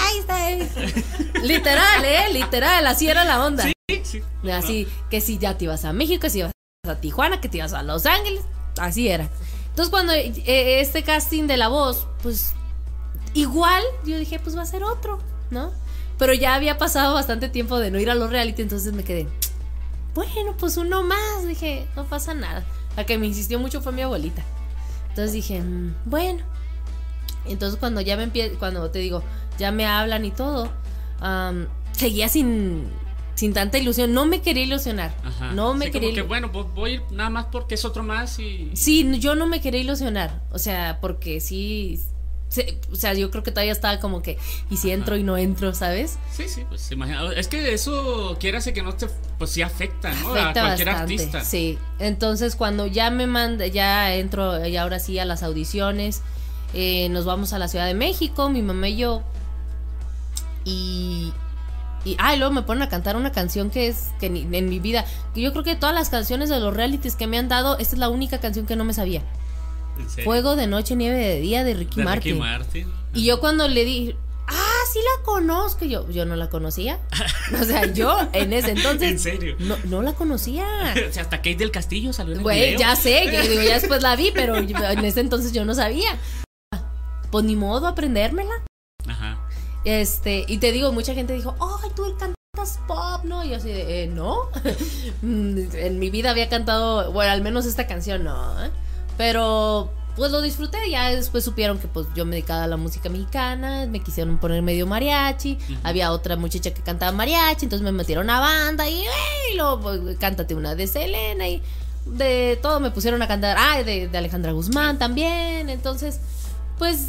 ahí está. Literal, literal, así era la onda. Sí, sí. Así, que si ya te ibas a México, que si ibas a Tijuana, que te ibas a Los Ángeles, así era. Entonces cuando este casting de La Voz, pues igual yo dije, pues va a ser otro, ¿no? Pero ya había pasado bastante tiempo de no ir a los reality, entonces me quedé, bueno, pues uno más, dije, no pasa nada. La que me insistió mucho fue mi abuelita. Entonces dije, bueno. Entonces cuando te digo, ya me hablan y todo, seguía sin tanta ilusión. No me quería ilusionar. Ajá. No me quería como que, bueno, voy a ir nada más porque es otro más y... Sí, yo no me quería ilusionar. O sea, porque sí... O sea, yo creo que todavía estaba como que, ¿y si entro y no entro, sabes? Sí, pues imagina. Es que eso, quierase que no te, pues sí afecta, ¿no? Afecta a cualquier bastante, artista. Sí, entonces cuando ya me manda, ya entro, y ahora sí a las audiciones, nos vamos a la Ciudad de México, mi mamá y yo. Y luego me ponen a cantar una canción que es que en mi vida, yo creo que todas las canciones de los realities que me han dado, esta es la única canción que no me sabía. Fuego de noche, nieve de día, de Ricky Martin. Y yo cuando le di, sí la conozco, yo no la conocía. O sea, yo en ese entonces ¿en serio? No la conocía. O sea, hasta Kate del Castillo salió en el video. Ya sé, ya después la vi, pero en ese entonces yo no sabía. Pues ni modo, aprendérmela. Ajá. Y te digo, mucha gente dijo, ay, tú cantas pop, ¿no? Y yo así de, no. En mi vida había cantado, bueno, al menos esta canción no, Pero pues lo disfruté. Ya después supieron que pues yo me dedicaba a la música mexicana, me quisieron poner medio mariachi. Uh-huh. Había otra muchacha que cantaba mariachi, entonces me metieron a banda y luego pues, cántate una de Selena y de todo me pusieron a cantar. De Alejandra Guzmán también. Entonces pues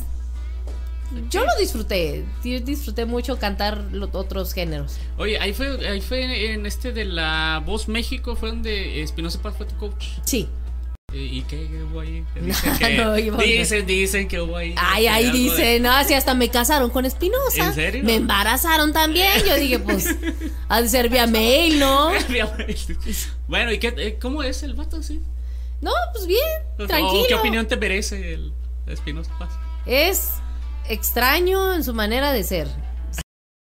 yo lo disfruté. Disfruté mucho cantar los otros géneros. Oye, ahí fue en de La Voz México, fue donde Espinoza Paz fue tu coach. Sí. ¿Y qué hubo ahí? Dicen que hubo ahí. Ahí dicen, si hasta me casaron con Espinoza. ¿En serio? Me embarazaron también. Yo dije, pues, ha de ser vía mail, ¿no? Bueno, ¿y cómo es el vato, sí? No, pues bien, tranquilo. ¿Qué opinión te merece el Espinoza Paz? Es extraño en su manera de ser.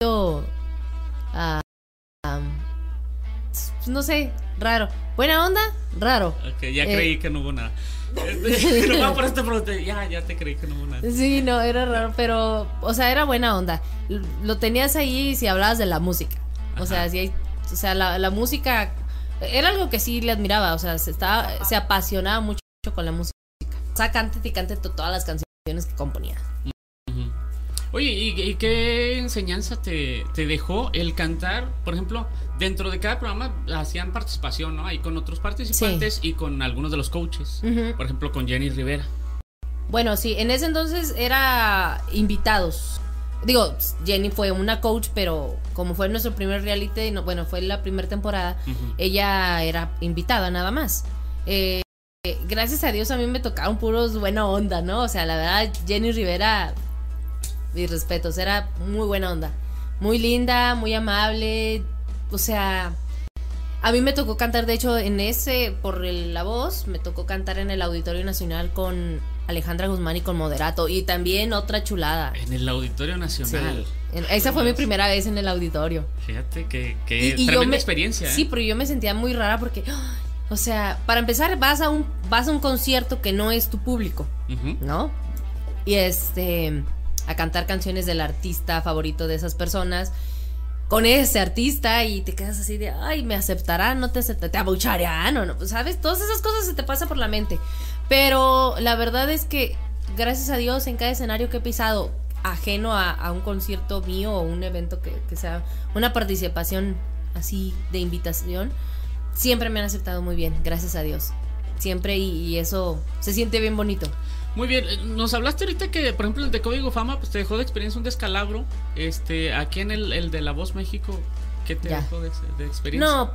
No sé, raro. ¿Buena onda? Raro. Ok, ya creí que no hubo nada. No va por esta pregunta. Ya te creí que no hubo nada. Sí, no, era raro, pero, o sea, era buena onda. Lo tenías ahí si hablabas de la música. Ajá. O sea, la música era algo que sí le admiraba. O sea, se apasionaba mucho con la música. O sea, cante todas las canciones que componía. Uh-huh. Oye, ¿y qué enseñanza te dejó el cantar? Por ejemplo, dentro de cada programa hacían participación, ¿no? Ahí con otros participantes, sí. Y con algunos de los coaches. Uh-huh. Por ejemplo, con Jenny Rivera. Bueno, sí, en ese entonces era invitados. Digo, Jenny fue una coach, pero como fue nuestro primer reality, no, bueno, fue la primera temporada, uh-huh. Ella era invitada nada más. Gracias a Dios a mí me tocaron puros buena onda, ¿no? O sea, la verdad, Jenny Rivera... mis respetos, era muy buena onda, muy linda, muy amable. O sea, a mí me tocó cantar, de hecho, La Voz, me tocó cantar en el Auditorio Nacional con Alejandra Guzmán y con Moderato, y también otra chulada. En el Auditorio Nacional. Sí, esa fue mi primera vez en el auditorio. Fíjate que tremenda experiencia. Sí, pero yo me sentía muy rara porque, o sea, para empezar vas a un concierto que no es tu público, uh-huh. ¿no? Y a cantar canciones del artista favorito de esas personas con ese artista, y te quedas así de, ay, ¿me aceptarán? ¿No te aceptarán? ¿Te abucharán? ¿O no? Pues, ¿sabes? Todas esas cosas se te pasan por la mente. Pero la verdad es que, gracias a Dios, en cada escenario que he pisado, ajeno a un concierto mío o un evento que sea una participación así de invitación, siempre me han aceptado muy bien, gracias a Dios. Siempre, y eso se siente bien bonito. Muy bien, nos hablaste ahorita que, por ejemplo, el de Código Fama, pues te dejó de experiencia un descalabro. Aquí en el de La Voz México, ¿qué te dejó de experiencia? No,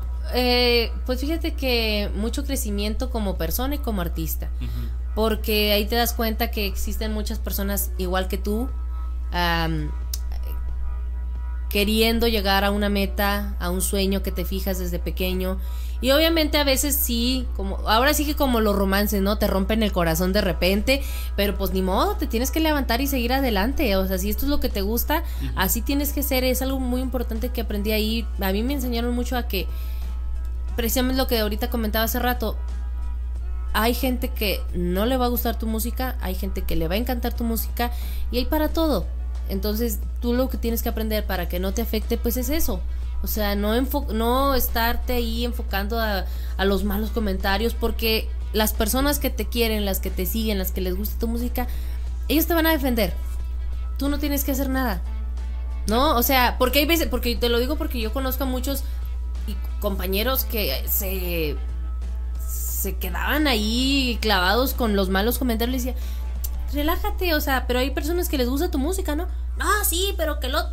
pues fíjate que mucho crecimiento como persona y como artista, uh-huh. porque ahí te das cuenta que existen muchas personas igual que tú, queriendo llegar a una meta, a un sueño que te fijas desde pequeño. Y obviamente a veces sí, ahora sí que como los romances, ¿no? Te rompen el corazón de repente, pero pues ni modo, te tienes que levantar y seguir adelante. O sea, si esto es lo que te gusta, uh-huh. así tienes que ser. Es algo muy importante que aprendí ahí. A mí me enseñaron mucho a que, precisamente lo que ahorita comentaba hace rato, hay gente que no le va a gustar tu música, hay gente que le va a encantar tu música, y hay para todo. Entonces, tú lo que tienes que aprender para que no te afecte, pues es eso. O sea, no estarte ahí enfocando a los malos comentarios, porque las personas que te quieren, las que te siguen, las que les gusta tu música, ellos te van a defender. Tú no tienes que hacer nada. ¿no? O sea, porque hay veces, porque te lo digo porque yo conozco a muchos compañeros que se quedaban ahí clavados con los malos comentarios. Les decía, relájate, o sea, pero hay personas que les gusta tu música, ¿no? Ah, sí, pero que lo...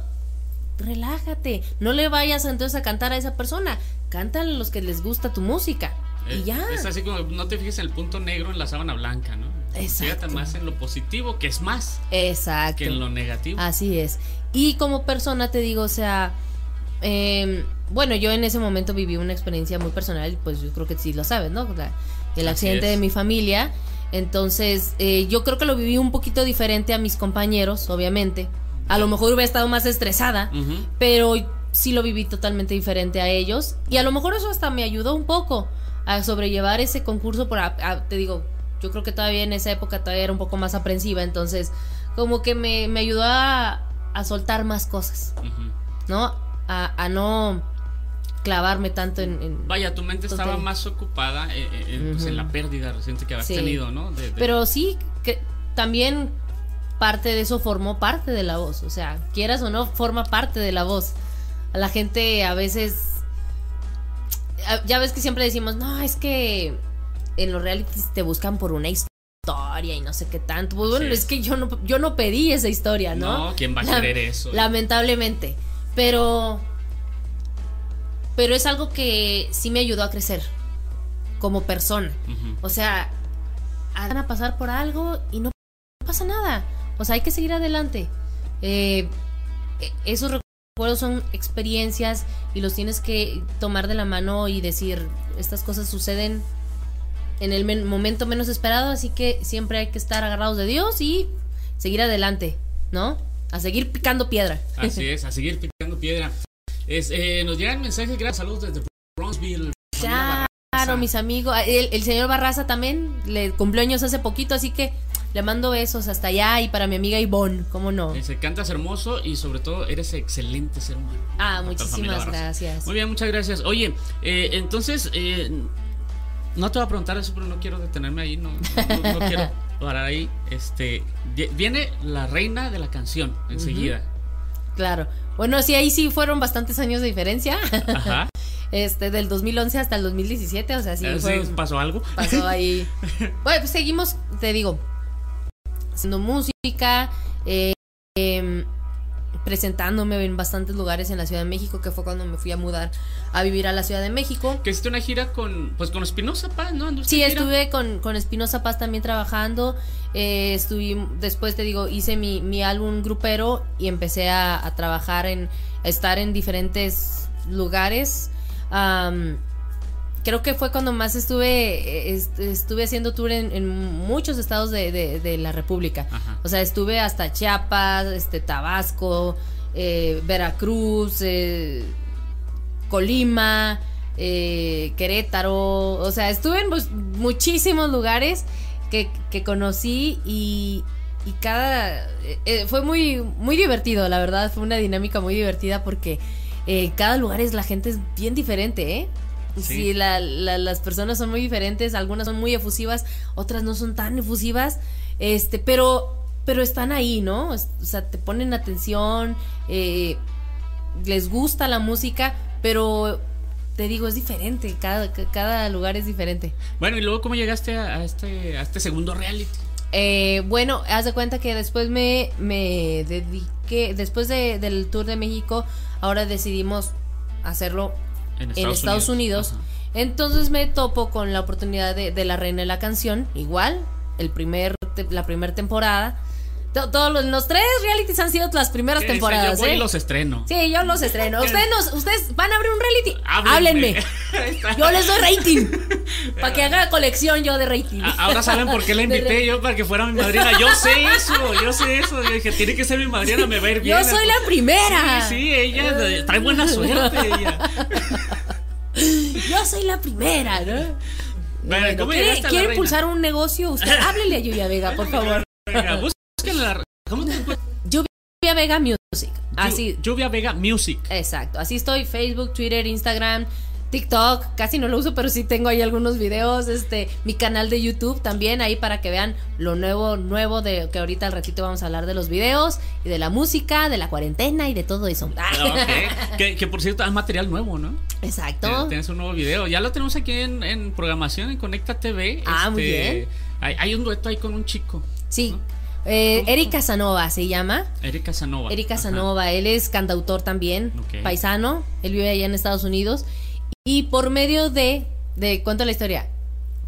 Relájate, no le vayas entonces a cantar a esa persona, cántale a los que les gusta tu música, y ya. Es así como, no te fijes en el punto negro en la sábana blanca, ¿no? Exacto. Fíjate más en lo positivo, que es más. Exacto. Que en lo negativo. Así es. Y como persona te digo, o sea, bueno, yo en ese momento viví una experiencia muy personal, pues yo creo que sí lo sabes, ¿no? El accidente de mi familia. Entonces, yo creo que lo viví un poquito diferente a mis compañeros, obviamente. A lo mejor hubiera estado más estresada, pero sí lo viví totalmente diferente a ellos. Y a lo mejor eso hasta me ayudó un poco a sobrellevar ese concurso. Te digo, yo creo que todavía en esa época todavía era un poco más aprensiva. Entonces, como que me ayudó a soltar más cosas, ¿no? A no clavarme tanto en... Vaya, tu mente estaba más ocupada pues en la pérdida reciente que habías tenido, ¿no? Pero sí, que también... parte de eso formó parte de La Voz, o sea, quieras o no, forma parte de La Voz. A la gente a veces, ya ves que siempre decimos, no, es que en los realities te buscan por una historia y no sé qué tanto. Pues bueno, es que yo no pedí esa historia, ¿no? No, ¿quién va a querer eso? Lamentablemente, pero es algo que sí me ayudó a crecer como persona. O sea, van a pasar por algo y no pasa nada. O sea, hay que seguir adelante. Esos recuerdos son experiencias y los tienes que tomar de la mano y decir, estas cosas suceden en el momento menos esperado, así que siempre hay que estar agarrados de Dios y seguir adelante, ¿no? A seguir picando piedra. Así es, a seguir picando piedra. Nos llegan mensajes, gracias, saludos desde Bronzeville. Claro, mis amigos. El señor Barraza también le cumplió años hace poquito, así que le mando besos hasta allá y para mi amiga Ivonne, ¿cómo no? Cantas hermoso y sobre todo eres excelente ser humano. Ah, muchísimas gracias. Muy bien, muchas gracias. Oye, entonces, no te voy a preguntar eso, pero no quiero detenerme ahí, no quiero parar ahí. Viene La Reina de la Canción enseguida. Claro. Bueno, sí, ahí sí fueron bastantes años de diferencia. Ajá. Del 2011 hasta el 2017, o sea, sí. Sí, pasó algo. Pasó ahí. Bueno, pues seguimos, te digo, haciendo música, presentándome en bastantes lugares en la Ciudad de México, que fue cuando me fui a mudar a vivir a la Ciudad de México. Que hiciste una gira con Espinoza Paz, ¿no? Sí, estuve con Espinoza Paz también trabajando. Después te digo, hice mi álbum grupero y empecé a trabajar a estar en diferentes lugares. Creo que fue cuando más estuve haciendo tour en muchos estados de la República. Ajá. O sea, estuve hasta Chiapas, Tabasco, Veracruz, Colima, Querétaro. O sea, estuve en muchísimos lugares que conocí y cada... fue muy, muy divertido, la verdad. Fue una dinámica muy divertida porque cada lugar la gente es bien diferente, ¿eh? Sí, las personas son muy diferentes, algunas son muy efusivas, otras no son tan efusivas, pero están ahí, ¿no? O sea, te ponen atención, les gusta la música, pero te digo, es diferente, cada lugar es diferente. Bueno, y luego, ¿cómo llegaste a este segundo reality? Bueno, haz de cuenta que después me dediqué, después del Tour de México, ahora decidimos hacerlo en Estados Unidos. Entonces me topo con la oportunidad de La Reina de la Canción. Igual, la primera temporada. Todos los tres realities han sido las primeras temporadas. Yo voy y los estreno. Sí, yo los estreno. Ustedes van a abrir un reality. Háblenme. Yo les doy rating. Para que haga colección yo de rating. Ahora saben por qué la invité yo, para que fuera mi madrina. Yo sé eso. Yo dije, tiene que ser mi madrina, me va a ir bien. Yo soy la primera. Sí, ella trae buena suerte. Yo soy la primera, ¿no? Bueno, ¿quiere impulsar un negocio? Usted háblele a Lluvia Vega, por favor. ¿Cómo te encuentras? Lluvia Vega Music. Así. Lluvia Vega Music. Exacto. Así estoy. Facebook, Twitter, Instagram, TikTok casi no lo uso, pero sí tengo ahí algunos videos, mi canal de YouTube también, ahí para que vean lo nuevo de que ahorita al ratito vamos a hablar de los videos y de la música, de la cuarentena y de todo eso. Okay. Que por cierto es material nuevo, ¿no? Exacto. Tienes un nuevo video, ya lo tenemos aquí en programación en Conecta TV. Muy bien. Hay un dueto ahí con un chico. Sí, ¿no? Eric Casanova se llama. Eric Casanova. Eric Casanova. Ajá. Él es cantautor también, okay, paisano. Él vive allá en Estados Unidos. Y por medio de cuento la historia,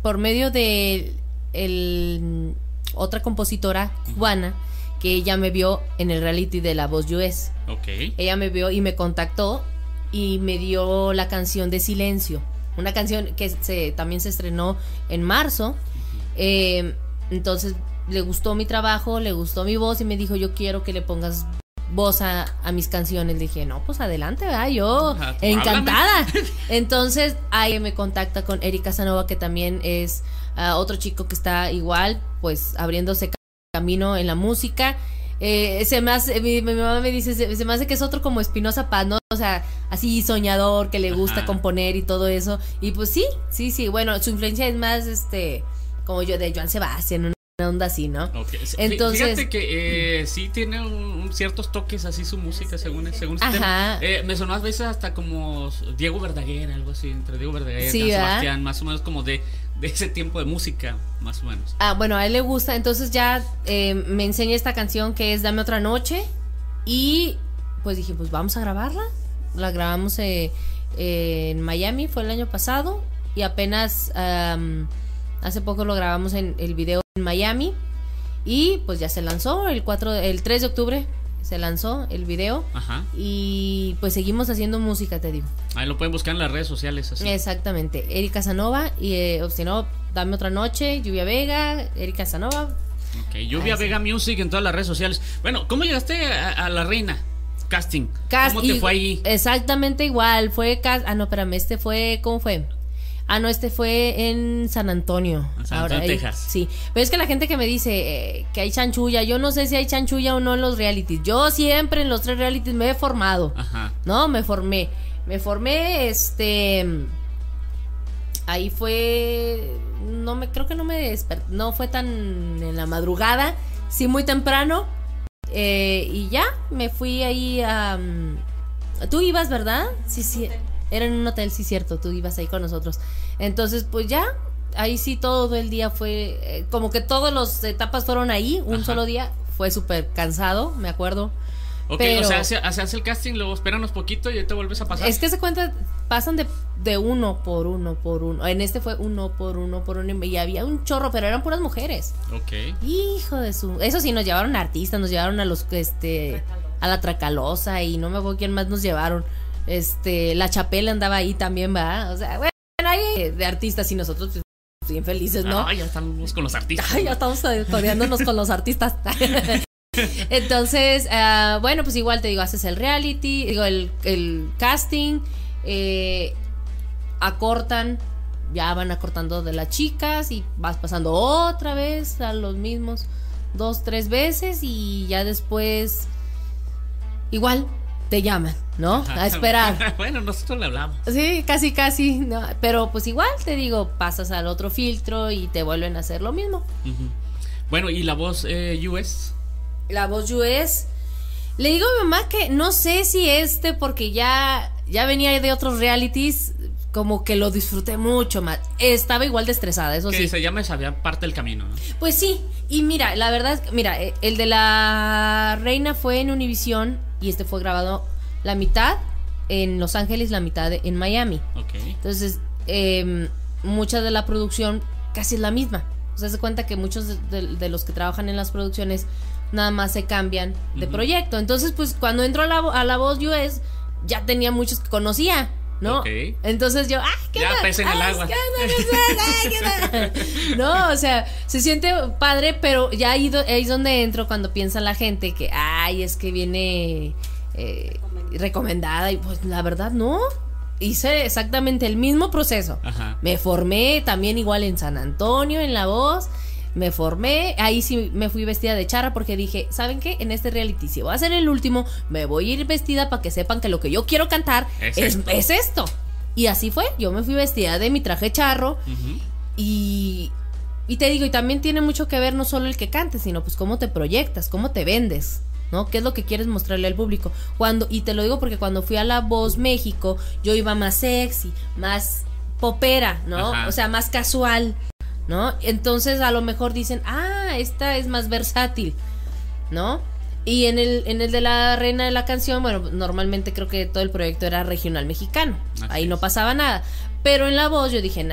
por medio de otra compositora cubana que ella me vio en el reality de La Voz U.S. Okay. Ella me vio y me contactó y me dio la canción de Silencio, una canción que también se estrenó en marzo. Entonces le gustó mi trabajo, le gustó mi voz y me dijo, yo quiero que le pongas voz a mis canciones. Le dije, no, pues adelante, ¿verdad? Yo encantada. Entonces ahí me contacta con Eric Casanova, que también es otro chico que está igual, pues abriéndose camino en la música. Mi mamá me dice, se me hace que es otro como Espinoza Paz, ¿no? O sea, así soñador, que le gusta componer y todo eso. Y pues sí, bueno, su influencia es más como yo, de Joan Sebastián, una onda así, ¿no? Okay. Entonces, fíjate que sí tiene ciertos toques así su música, según este tema. Me sonó a veces hasta como Diego Verdaguer, algo así, entre Diego Verdaguer y Sebastián, más o menos como de ese tiempo de música, más o menos. Bueno, a él le gusta, entonces ya me enseña esta canción que es Dame Otra Noche y pues dije, pues vamos a grabarla. La grabamos en Miami, fue el año pasado y apenas... hace poco lo grabamos en el video en Miami y pues ya se lanzó el 3 de octubre se lanzó el video. Ajá. Y pues seguimos haciendo música, te digo. Ahí lo pueden buscar en las redes sociales así. Exactamente, Eric Casanova y si no, Dame Otra Noche, Lluvia Vega, Eric Casanova. Ok, Lluvia Vega Music en todas las redes sociales. Bueno, ¿cómo llegaste a La Reina? Casting. ¿Cómo te fue ahí? Exactamente igual, fue no, espérame, ¿cómo fue? No, fue en San Antonio. Ahora, Texas. Sí, pero es que la gente que me dice que hay chanchulla, yo no sé si hay chanchulla o no en los realities. Yo siempre en los tres realities me he formado. Ajá. No, me formé, ahí fue, creo que no me desperté, no fue tan en la madrugada, sí muy temprano, y ya me fui ahí a, tú ibas, ¿verdad? Sí. Era en un hotel, sí, cierto, tú ibas ahí con nosotros. Entonces, pues ya, ahí sí todo el día fue, como que todas las etapas fueron ahí, un solo día, fue súper cansado, me acuerdo. Ok, pero, o sea, hace el casting, luego espéranos poquito y ya te vuelves a pasar. Es que se cuenta, pasan de uno por uno por uno, en fue uno por uno por uno y había un chorro, pero eran puras mujeres. Ok. Hijo de su... Eso sí, nos llevaron a artistas, nos llevaron a los, a la Tracalosa y no me acuerdo quién más nos llevaron. La Chapela andaba ahí también, ¿verdad? O sea, bueno, ahí de artistas y nosotros pues, bien felices, ¿no? Ya estamos con los artistas. Ya estamos codeándonos con los artistas. Entonces, bueno, pues igual te digo, haces el reality, digo, el casting, acortan, ya van acortando de las chicas y vas pasando otra vez a los mismos 2, 3 veces y ya después, igual, te llaman, ¿no? A esperar. Bueno, nosotros le hablamos. Sí, casi, no, pero pues igual te digo, pasas al otro filtro y te vuelven a hacer lo mismo. Bueno, ¿y La Voz US? La Voz US, le digo a mi mamá que no sé si porque ya venía de otros realities, como que lo disfruté mucho más. Estaba igual de estresada, eso sí. Ya me sabía parte del camino, ¿no? Pues sí, y mira, la verdad, mira, el de La Reina fue en Univisión y fue grabado la mitad en Los Ángeles, la mitad en Miami. Okay. Entonces, mucha de la producción casi es la misma. O sea, se cuenta que muchos de los que trabajan en las producciones nada más se cambian de proyecto. Entonces, pues cuando entró a La Voz US, ya tenía muchos que conocía, ¿no? Okay. Entonces yo, ya pesa en el agua. No, o sea, se siente padre, pero ya ahí es donde entro cuando piensa la gente que, es que viene recomendada y pues la verdad no. Hice exactamente el mismo proceso. Ajá. Me formé también igual en San Antonio, en La Voz. Me formé, ahí sí me fui vestida de charra porque dije, ¿saben qué? En este reality, si voy a ser el último, me voy a ir vestida para que sepan que lo que yo quiero cantar es esto. Y así fue, yo me fui vestida de mi traje charro. Uh-huh. Y te digo, y también tiene mucho que ver no solo el que cante, sino pues cómo te proyectas, cómo te vendes, ¿no? ¿Qué es lo que quieres mostrarle al público? Cuando, y te lo digo porque cuando fui a La Voz México, yo iba más sexy, más popera, ¿no? Ajá. O sea, más casual, ¿no? Entonces a lo mejor dicen, ah, esta es más versátil, ¿no? Y en el de La Reina de la Canción, bueno, normalmente creo que todo el proyecto era regional mexicano. Así ahí es. No pasaba nada. Pero en La Voz yo dije, no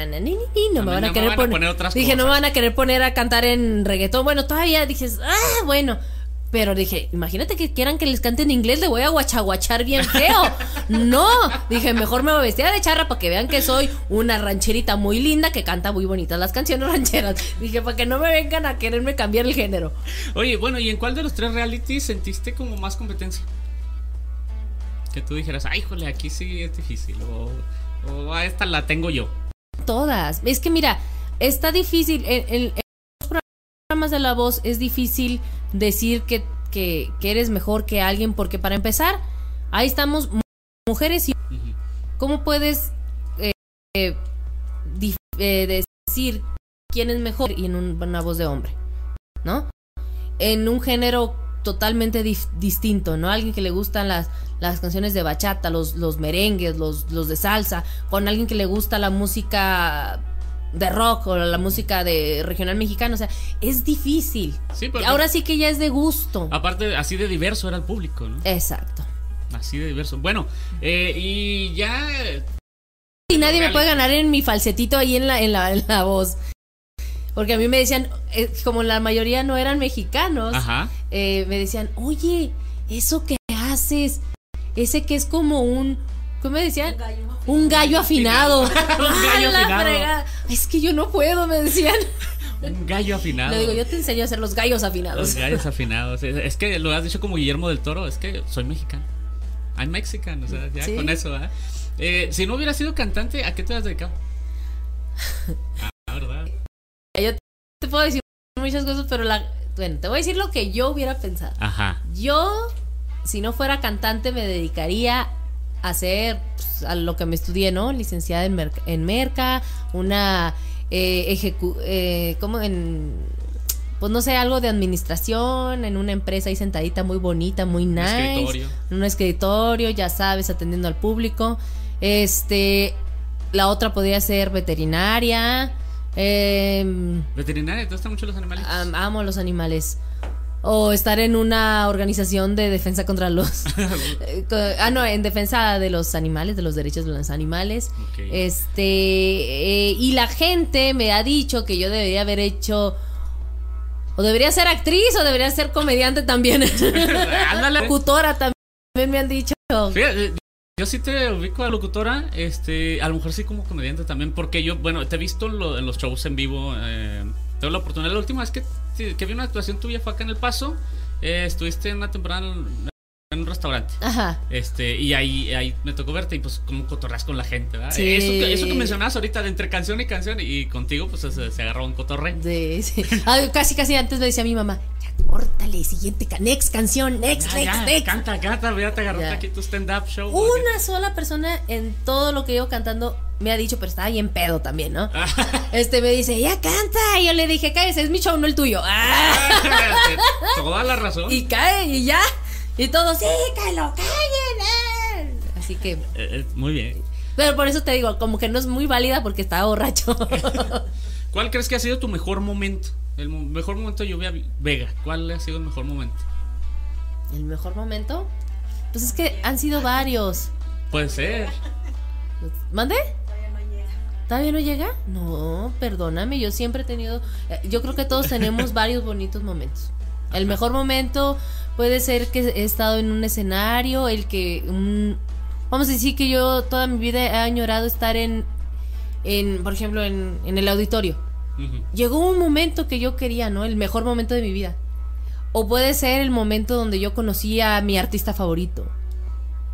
me van a querer poner otras cosas. Dije, no me van a querer poner a cantar en reggaetón. Bueno, todavía dices, ah, bueno. Pero dije, imagínate que quieran que les cante en inglés, le voy a guachaguachar bien feo. No, dije, mejor me voy a vestir de charra para que vean que soy una rancherita muy linda que canta muy bonitas las canciones rancheras. Dije, para que no me vengan a quererme cambiar el género. Oye, bueno, ¿y en cuál de los tres realities sentiste como más competencia? Que tú dijeras, ay, híjole, aquí sí es difícil, o a esta la tengo yo. Todas, es que mira, está difícil, en los programas de La Voz es difícil decir que eres mejor que alguien, porque para empezar, ahí estamos mujeres y uh-huh. ¿Cómo puedes decir quién es mejor y en una voz de hombre, ¿no? En un género totalmente distinto, ¿no? Alguien que le gustan las canciones de bachata, los merengues, los de salsa, con alguien que le gusta la música de rock o la música de regional mexicano, o sea, es difícil. Sí, ahora sí que ya es de gusto. Aparte, así de diverso era el público, ¿no? Exacto. Así de diverso. Bueno, y ya. Y nadie me puede ganar en mi falsetito ahí en la voz. Porque a mí me decían, como la mayoría no eran mexicanos, ajá. Me decían, oye, eso que haces, ese que es como un. ¿Cómo me decían? Un gallo afinado. Un gallo afinado. Es que yo no puedo, me decían. Un gallo afinado. Le digo, yo te enseño a hacer los gallos afinados. Los gallos afinados. Es que lo has dicho como Guillermo del Toro, es que soy mexicano. I'm Mexican, o sea, ya ¿sí? Con eso, ¿verdad? Si no hubieras sido cantante, ¿a qué te has dedicado? Ah, ¿verdad? Yo te puedo decir muchas cosas, pero bueno, te voy a decir lo que yo hubiera pensado. Ajá. Yo, si no fuera cantante, me dedicaría hacer pues, a lo que me estudié, ¿no? Licenciada en merca, una como en, pues no sé, algo de administración, en una empresa ahí sentadita muy bonita, muy nice, en un escritorio, ya sabes, atendiendo al público. La otra podría ser veterinaria. ¿Veterinaria? ¿Te gustan mucho los animales? Amo los animales. O estar en una organización de defensa contra los en defensa de los animales, de los derechos de los animales. Okay. Y la gente me ha dicho que yo debería haber hecho, o debería ser actriz, o debería ser comediante también. Locutora también me han dicho. Fíjate, yo sí te ubico a locutora, a lo mejor sí como comediante también, porque yo, bueno, te he visto en los shows en vivo. Tengo la oportunidad, la última vez que vi una actuación tuya fue acá en El Paso. Estuviste en una temporada en un restaurante. Ajá. Y ahí me tocó verte y pues como cotorreas con la gente, ¿verdad? Sí. Eso que mencionabas ahorita de entre canción y canción, y contigo pues se agarró un cotorreo. Sí. Casi antes le decía a mi mamá, ya córtale, siguiente canción, next. Canta, ya te agarraste aquí tu stand-up show. Una sola persona en todo lo que llevo cantando me ha dicho, pero estaba bien pedo también, ¿no? Me dice, ya canta. Y yo le dije, cállese, es mi show, no el tuyo. Toda la razón. Y cae, y ya. Y todos, sí, que lo callen. Así que. Muy bien. Pero por eso te digo, como que no es muy válida porque estaba borracho. ¿Cuál crees que ha sido tu mejor momento? El mejor momento de Lluvia Vega. ¿Cuál ha sido el mejor momento? ¿El mejor momento? Pues es que han sido varios. Puede ser. ¿Mande? ¿Todavía no llega? No, perdóname, yo siempre he tenido, yo creo que todos tenemos varios bonitos momentos. El mejor momento puede ser que he estado en un escenario, vamos a decir que yo toda mi vida he añorado estar en por ejemplo, en el auditorio. Uh-huh. Llegó un momento que yo quería, ¿no? El mejor momento de mi vida. O puede ser el momento donde yo conocí a mi artista favorito.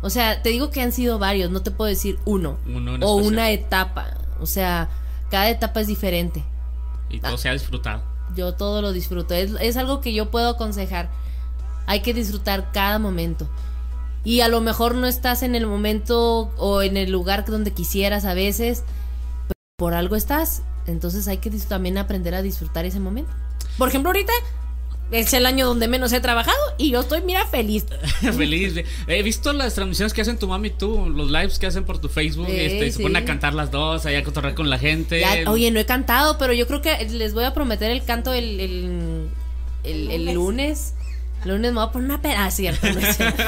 O sea, te digo que han sido varios, no te puedo decir uno o especial. Una etapa. O sea, cada etapa es diferente. Y todo se ha disfrutado. Yo todo lo disfruto. Es algo que yo puedo aconsejar. Hay que disfrutar cada momento. y a lo mejor no estás en el momento o en el lugar donde quisieras a veces, pero por algo estás. Entonces hay que también aprender a disfrutar ese momento. Por ejemplo, ahorita es el año donde menos he trabajado y yo estoy, mira, feliz. Feliz. He visto las transmisiones que hacen tu mami y tú, los lives que hacen por tu Facebook. Se ponen a cantar las dos, ahí a cotorrear con la gente. Ya, oye, no he cantado, pero yo creo que les voy a prometer el canto el lunes. El lunes me voy a poner una peda. Ah, cierto. No es cierto.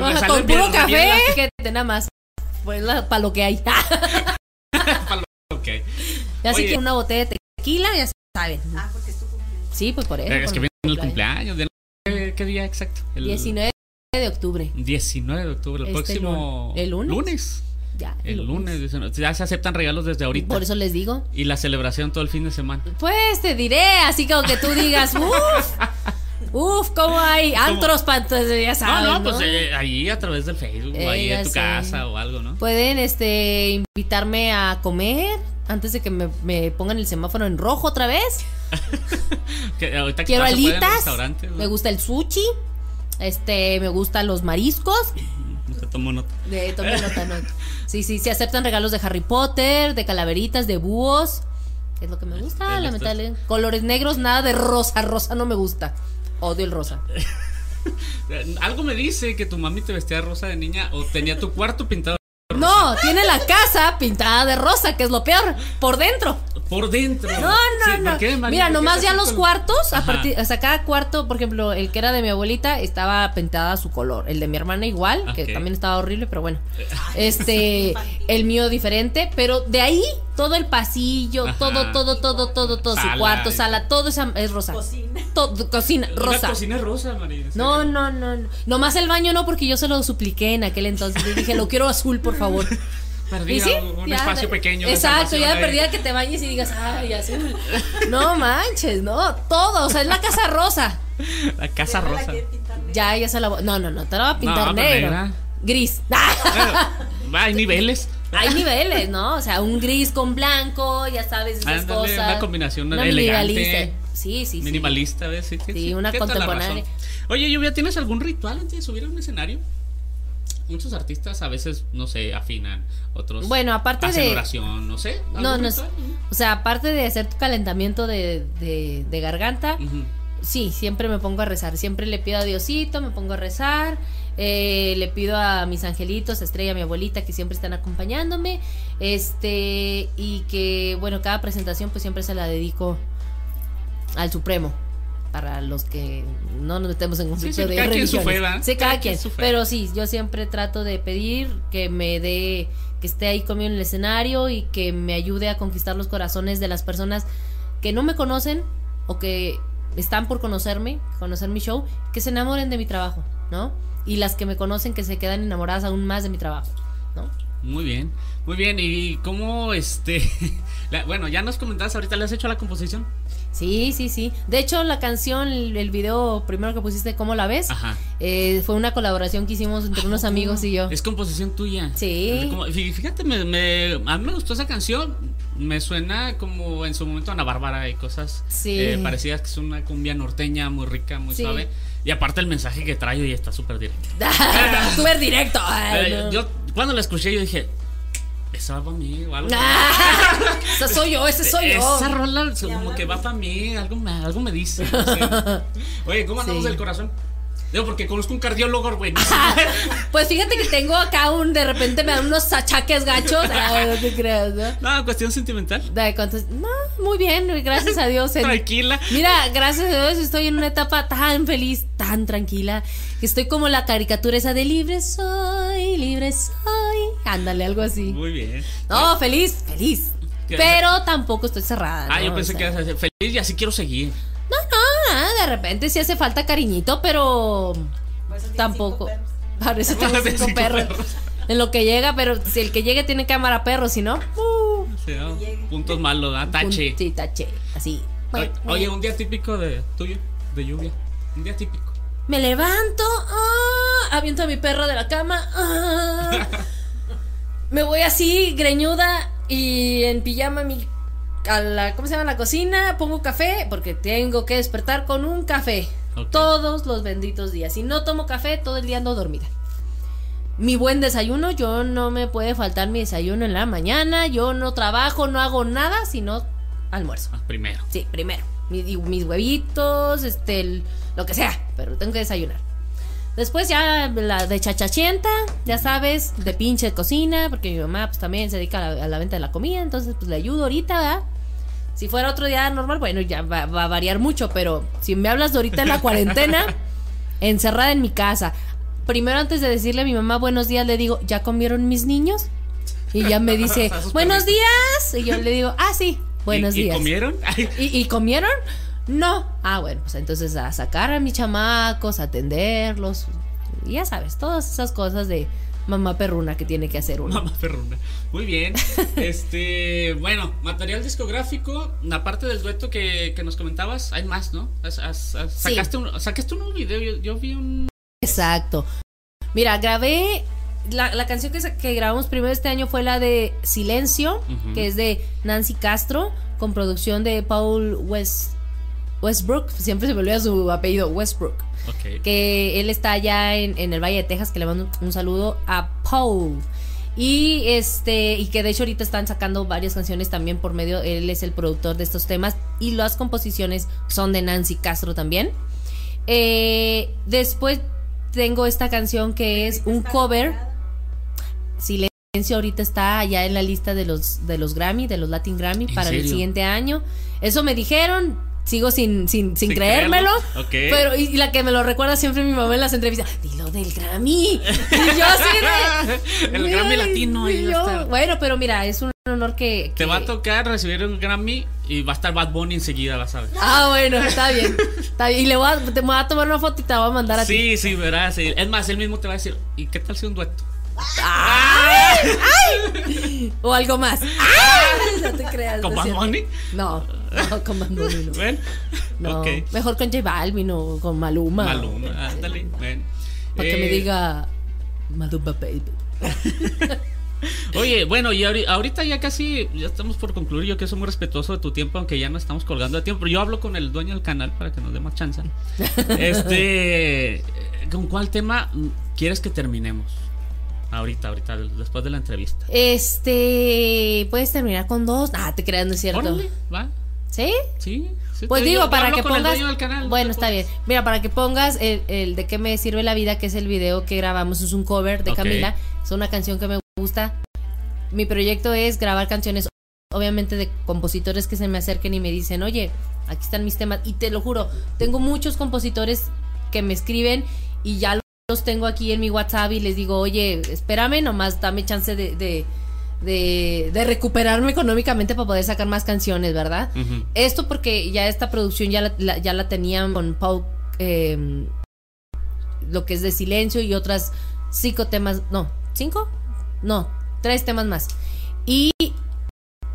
O sea, con puro café. Que te nada más. Pues para lo que hay. Para lo que hay. Así oye, que una botella de tequila, ya saben. Ah, porque es tu cumpleaños. Sí, pues por eso. Es que viene el cumpleaños. ¿Qué día exacto? El 19 de octubre. 19 de octubre, el próximo. ¿El lunes? ¿Lunes? Ya, el lunes. Ya se aceptan regalos desde ahorita. Por eso les digo. Y la celebración todo el fin de semana. Pues te diré, así como que tú digas, uff, ¿cómo hay antros para ya saben? No, pues ahí a través del Facebook, ahí en tu casa o algo, ¿no? Pueden invitarme a comer antes de que me pongan el semáforo en rojo otra vez. Quiero alitas, me gusta el sushi, me gustan los mariscos. Tomo nota. Tomo nota. Sí, se aceptan regalos de Harry Potter, de calaveritas, de búhos. Es lo que me gusta, lamentablemente. Colores negros, nada de rosa. Rosa no me gusta. Odio el rosa. Algo me dice que tu mami te vestía de rosa de niña o tenía tu cuarto pintado de rosa. No, tiene la casa pintada de rosa, que es lo peor. Por dentro. Por dentro. No. Qué, María, mira, nomás ya los cuartos, hasta cada cuarto, por ejemplo, el que era de mi abuelita estaba pintada a su color. El de mi hermana igual, que también estaba horrible, pero bueno. El mío diferente, pero de ahí todo el pasillo, todo, sala, su cuarto, sala, todo es rosa. Cocina. Cocina rosa. La cocina es rosa, María. No. Nomás el baño no, porque yo se lo supliqué en aquel entonces. Le dije, lo quiero azul, por favor. Perdida, sí, un espacio pequeño. Exacto, ya de perdida que te bañes y digas, ay, azul. No manches, no, todo, o sea, es la casa rosa. La casa rosa. Ya se la voy. No, te la voy a pintar negro. Gris. Pero, hay niveles. Hay niveles, ¿no? O sea, un gris con blanco, ya sabes, esas cosas. Una combinación elegante. Minimalista. Sí. Minimalista, ¿ves? Sí, una contemporánea. Oye, Lluvia, ¿tienes algún ritual antes de subir a un escenario? Muchos artistas a veces, no sé, afinan, otros. Bueno, aparte hacen oración, no sé. No. O sea, aparte de hacer tu calentamiento de garganta, sí, siempre me pongo a rezar. Siempre le pido a Diosito, me pongo a rezar. Le pido a mis angelitos, a Estrella, a mi abuelita, que siempre están acompañándome. Y que, bueno, cada presentación, pues siempre se la dedico al Supremo. Para los que no nos metemos en conflicto de cada religiones. Quien su fe, sí, cada quien su fe. Pero sí, yo siempre trato de pedir que me dé, que esté ahí conmigo en el escenario y que me ayude a conquistar los corazones de las personas que no me conocen o que están por conocerme, conocer mi show, que se enamoren de mi trabajo, ¿no? Y las que me conocen, que se quedan enamoradas aún más de mi trabajo, ¿no? Muy bien, y cómo bueno, ya nos comentabas ahorita, ¿le has hecho la composición? Sí, de hecho la canción, el video primero que pusiste, ¿cómo la ves? Fue una colaboración que hicimos entre unos amigos y yo. Es composición tuya. Sí. Fíjate, a mí me gustó esa canción, me suena como en su momento a Ana Bárbara y cosas parecidas, que es una cumbia norteña muy rica, muy suave. Y aparte el mensaje que traigo y está súper directo. Súper directo. Ay, no. Yo cuando la escuché yo dije, esa va para mí o algo. Esa soy yo, ese soy yo. Esa rola como que va para mí, algo me dice. No sé. Oye, ¿cómo andamos del corazón? Digo, porque conozco un cardiólogo buenísimo. Pues fíjate que tengo acá de repente me dan unos achaques gachos. No te creas, ¿no? No, cuestión sentimental. No, muy bien, gracias a Dios. Tranquila. Mira, gracias a Dios estoy en una etapa tan feliz, tan tranquila, que estoy como la caricatura esa de libre soy. Ándale, algo así. Muy bien. No, feliz. Pero tampoco estoy cerrada. Yo pensé que ibas a decir feliz y así quiero seguir. No, de repente sí hace falta cariñito, pero tampoco. Para eso tengo 5 perros. En lo que llega, pero si el que llegue tiene cámara perro, si no. Puntos malos, tache. Sí, tache, así. Oye, un día típico de tuyo, de Lluvia. Un día típico. Me levanto, aviento a mi perro de la cama, me voy así, greñuda y en pijama a la, ¿cómo se llama? La cocina, pongo café, porque tengo que despertar con un café. Okay. Todos los benditos días. Si no tomo café, todo el día ando dormida. Mi buen desayuno, yo no me puede faltar mi desayuno en la mañana. Yo no trabajo, no hago nada, sino almuerzo. Primero. Sí, primero. Mis huevitos, lo que sea, pero tengo que desayunar. Después ya la de chachachienta, ya sabes, de pinche cocina, porque mi mamá pues también se dedica a la venta de la comida, entonces pues le ayudo ahorita, ¿verdad? Si fuera otro día normal, bueno, ya va a variar mucho, pero si me hablas de ahorita en la cuarentena, encerrada en mi casa, primero antes de decirle a mi mamá buenos días, le digo, ¿ya comieron mis niños? Y ya me dice, buenos días, y yo le digo, ah, sí, buenos días. ¿Y comieron? ¿Y comieron? No. Ah, bueno, pues entonces a sacar a mis chamacos, a atenderlos, y ya sabes, todas esas cosas de mamá perruna que tiene que hacer uno. Mamá perruna. Muy bien. Bueno, material discográfico, aparte del dueto que nos comentabas, hay más, ¿no? Sacaste, sí. Sacaste un nuevo video, yo vi un... Exacto. Mira, grabé... La canción que grabamos primero este año fue la de Silencio, uh-huh, que es de Nancy Castro, con producción de Paul Westbrook, siempre se me olvida su apellido, Westbrook. Okay. Que él está allá en el Valle de Texas, que le mando un saludo a Paul. Y y que de hecho ahorita están sacando varias canciones también por medio, él es el productor de estos temas y las composiciones son de Nancy Castro también. Después tengo esta canción que es un cover. Silencio ahorita está ya en la lista de los Grammy, de los Latin Grammy para el siguiente año. Eso me dijeron, sigo sin creérmelo. Okay. Pero y la que me lo recuerda siempre mi mamá en las entrevistas, dilo del Grammy. Y yo así el Grammy latino. Y yo, bueno, pero mira, es un honor que te va a tocar recibir un Grammy y va a estar Bad Bunny enseguida, la sabes. Ah, bueno, está bien. Está bien. Y te voy a tomar una foto y te la voy a mandar a ti. Sí, sí, verás. Sí. Es más, él mismo te va a decir, ¿y qué tal si un dueto? ¡Ay! ¡Ay! O algo más. ¡Ay! No te creas. ¿Con Bad Bunny? No, con Bad Bunny no. Bueno, no. Okay. Mejor con J Balvin o con Maluma. Maluma, ándale. Bueno. Para que me diga Maluma Baby. Oye, bueno, y ahorita ya casi ya estamos por concluir. Yo que soy muy respetuoso de tu tiempo, aunque ya no estamos colgando de tiempo, pero yo hablo con el dueño del canal para que nos dé más chance. ¿Con cuál tema quieres que terminemos? Ahorita, después de la entrevista. Puedes terminar con dos. Ah, te creas, no es cierto. Órale, va. ¿Sí? Sí. Pues digo, para que pongas. Bueno, está bien. Mira, para que pongas el de qué me sirve la vida, que es el video que grabamos. Es un cover de Camila. Es una canción que me gusta. Mi proyecto es grabar canciones, obviamente, de compositores que se me acerquen y me dicen, oye, aquí están mis temas. Y te lo juro, tengo muchos compositores que me escriben y ya los tengo aquí en mi WhatsApp y les digo, oye, espérame, nomás dame chance de recuperarme económicamente para poder sacar más canciones, ¿verdad? Uh-huh. Esto porque ya esta producción ya la tenían con Paul, lo que es de Silencio y otras 3 temas más. Y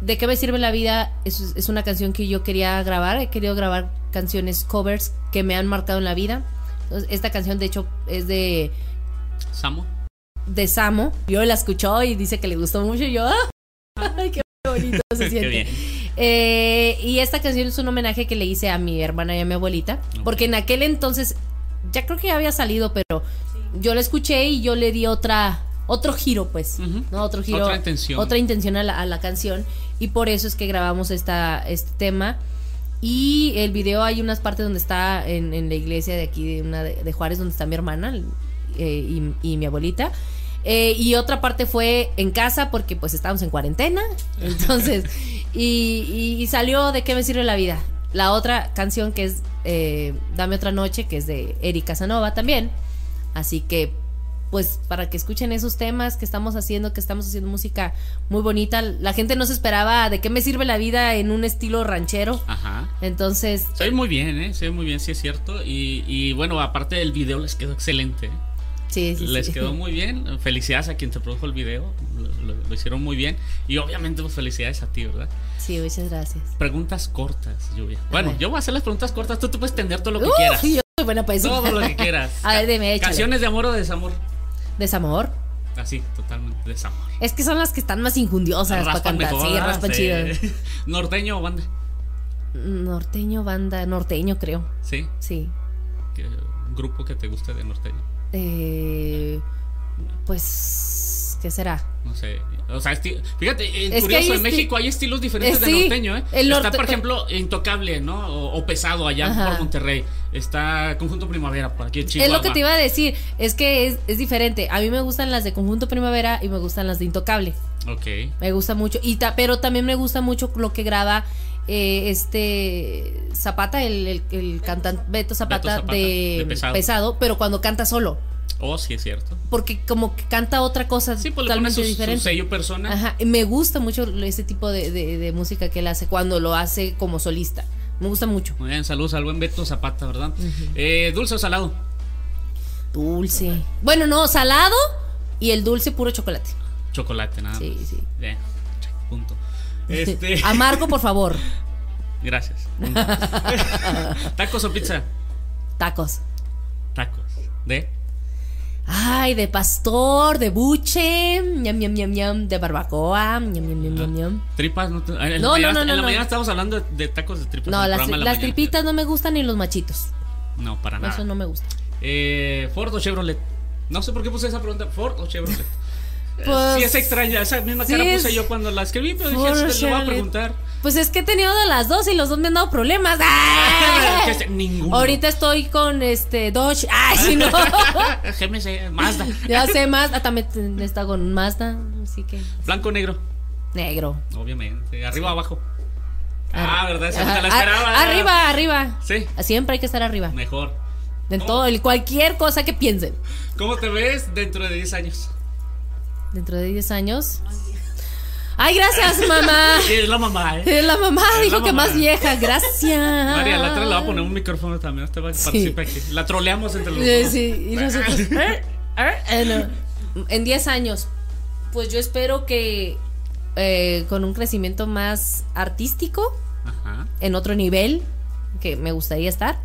¿de qué me sirve la vida? Es una canción que yo quería grabar. He querido grabar canciones covers que me han marcado en la vida. Esta canción de hecho es de Samo. Yo la escuchó y dice que le gustó mucho. Y yo, ¡ay, qué bonito se siente! Qué bien. Y esta canción es un homenaje que le hice a mi hermana y a mi abuelita. Okay. Porque en aquel entonces, ya creo que ya había salido, pero yo la escuché y yo le di otro giro, pues. Uh-huh. ¿No? Otro giro. Otra intención a la canción. Y por eso es que grabamos este tema. Y el video, hay unas partes donde está en la iglesia de aquí de Juárez, donde está mi hermana y mi abuelita, y otra parte fue en casa porque pues estábamos en cuarentena, entonces y salió ¿de qué me sirve la vida? La otra canción que es Dame otra noche, que es de Eric Casanova también, así que pues para que escuchen esos temas que estamos haciendo, música muy bonita. La gente no se esperaba de qué me sirve la vida en un estilo ranchero. Ajá. Entonces. Se ve muy bien, se ve muy bien, sí es cierto. Y bueno, aparte del video les quedó excelente. Sí. Les quedó muy bien. Felicidades a quien te produjo el video. Lo hicieron muy bien. Y obviamente, pues felicidades a ti, ¿verdad? Sí, muchas gracias. Preguntas cortas, Lluvia. Bueno, yo voy a hacer las preguntas cortas. Tú te puedes tender todo lo que quieras. Yo soy buena para eso. Todo lo que quieras. A ver, dime, échale. ¿Canciones de amor o de desamor? Desamor. Así, totalmente desamor. Es que son las que están más injundiosas para cantar. Mejor, sí, raspan chidas. ¿Norteño o banda? Norteño, creo. ¿Sí? Sí. grupo que te guste de norteño? Pues, ¿qué será? No sé. O sea, fíjate, es curioso, en México hay estilos diferentes de norteño, ¿eh? Está, por ejemplo, Intocable, ¿no? O Pesado allá por Monterrey. Está Conjunto Primavera por aquí en Chihuahua. Es lo que te iba a decir, es que es diferente. A mí me gustan las de Conjunto Primavera y me gustan las de Intocable. Ok. Me gusta mucho, pero también me gusta mucho lo que graba Zapata, el cantante Beto Zapata de Pesado, pero cuando canta solo. Oh, sí, es cierto. Porque como que canta otra cosa, sí, pues, totalmente diferente. Su sello persona. Ajá, me gusta mucho ese tipo de música que él hace cuando lo hace como solista. Me gusta mucho. Muy bien, saludos al buen Beto Zapata, ¿verdad? Uh-huh. ¿Dulce o salado? Dulce. Bueno, no, salado y el dulce puro chocolate. Chocolate, nada más. Sí, sí. Bien, punto. Amargo, por favor. Gracias. ¿Tacos o pizza? Tacos. Tacos. ¿De? Ay, de pastor, de buche, ñam, ñam, ñam, ñam, de barbacoa, ñam, ñam, ñam, ñam, ñam. ¿Tripas? No, en la mañana estamos hablando de tacos de tripas. No, las tripitas no me gustan ni los machitos. No, para nada. Eso no me gusta. ¿Ford o Chevrolet? No sé por qué puse esa pregunta. ¿Ford o Chevrolet? Pues, sí, es extraña, esa misma cara puse yo cuando la escribí, pero dije, te lo voy a preguntar. Pues es que he tenido de las dos y los dos me han dado problemas. ¡Ah! Ninguno. Ahorita estoy con Dodge. Ay, si no. GMC, Mazda. Ya sé, Mazda, también está con Mazda, así que. ¿Blanco o negro? Negro. Obviamente. ¿Arriba o abajo? Ah, ¿verdad? Esa te la esperaba. Arriba. Sí. Siempre hay que estar arriba. Mejor. En todo, cualquier cosa que piensen. ¿Cómo te ves dentro de 10 años? Dentro de 10 años. Ay, gracias, mamá. Es la mamá, ¿eh? Es la mamá, dijo que más vieja. Gracias. María, la otra le va a poner un micrófono también. Usted va a participar aquí. La troleamos entre los dos. Sí, y nosotros. En 10 años, pues yo espero que con un crecimiento más artístico, ajá, en otro nivel que me gustaría estar.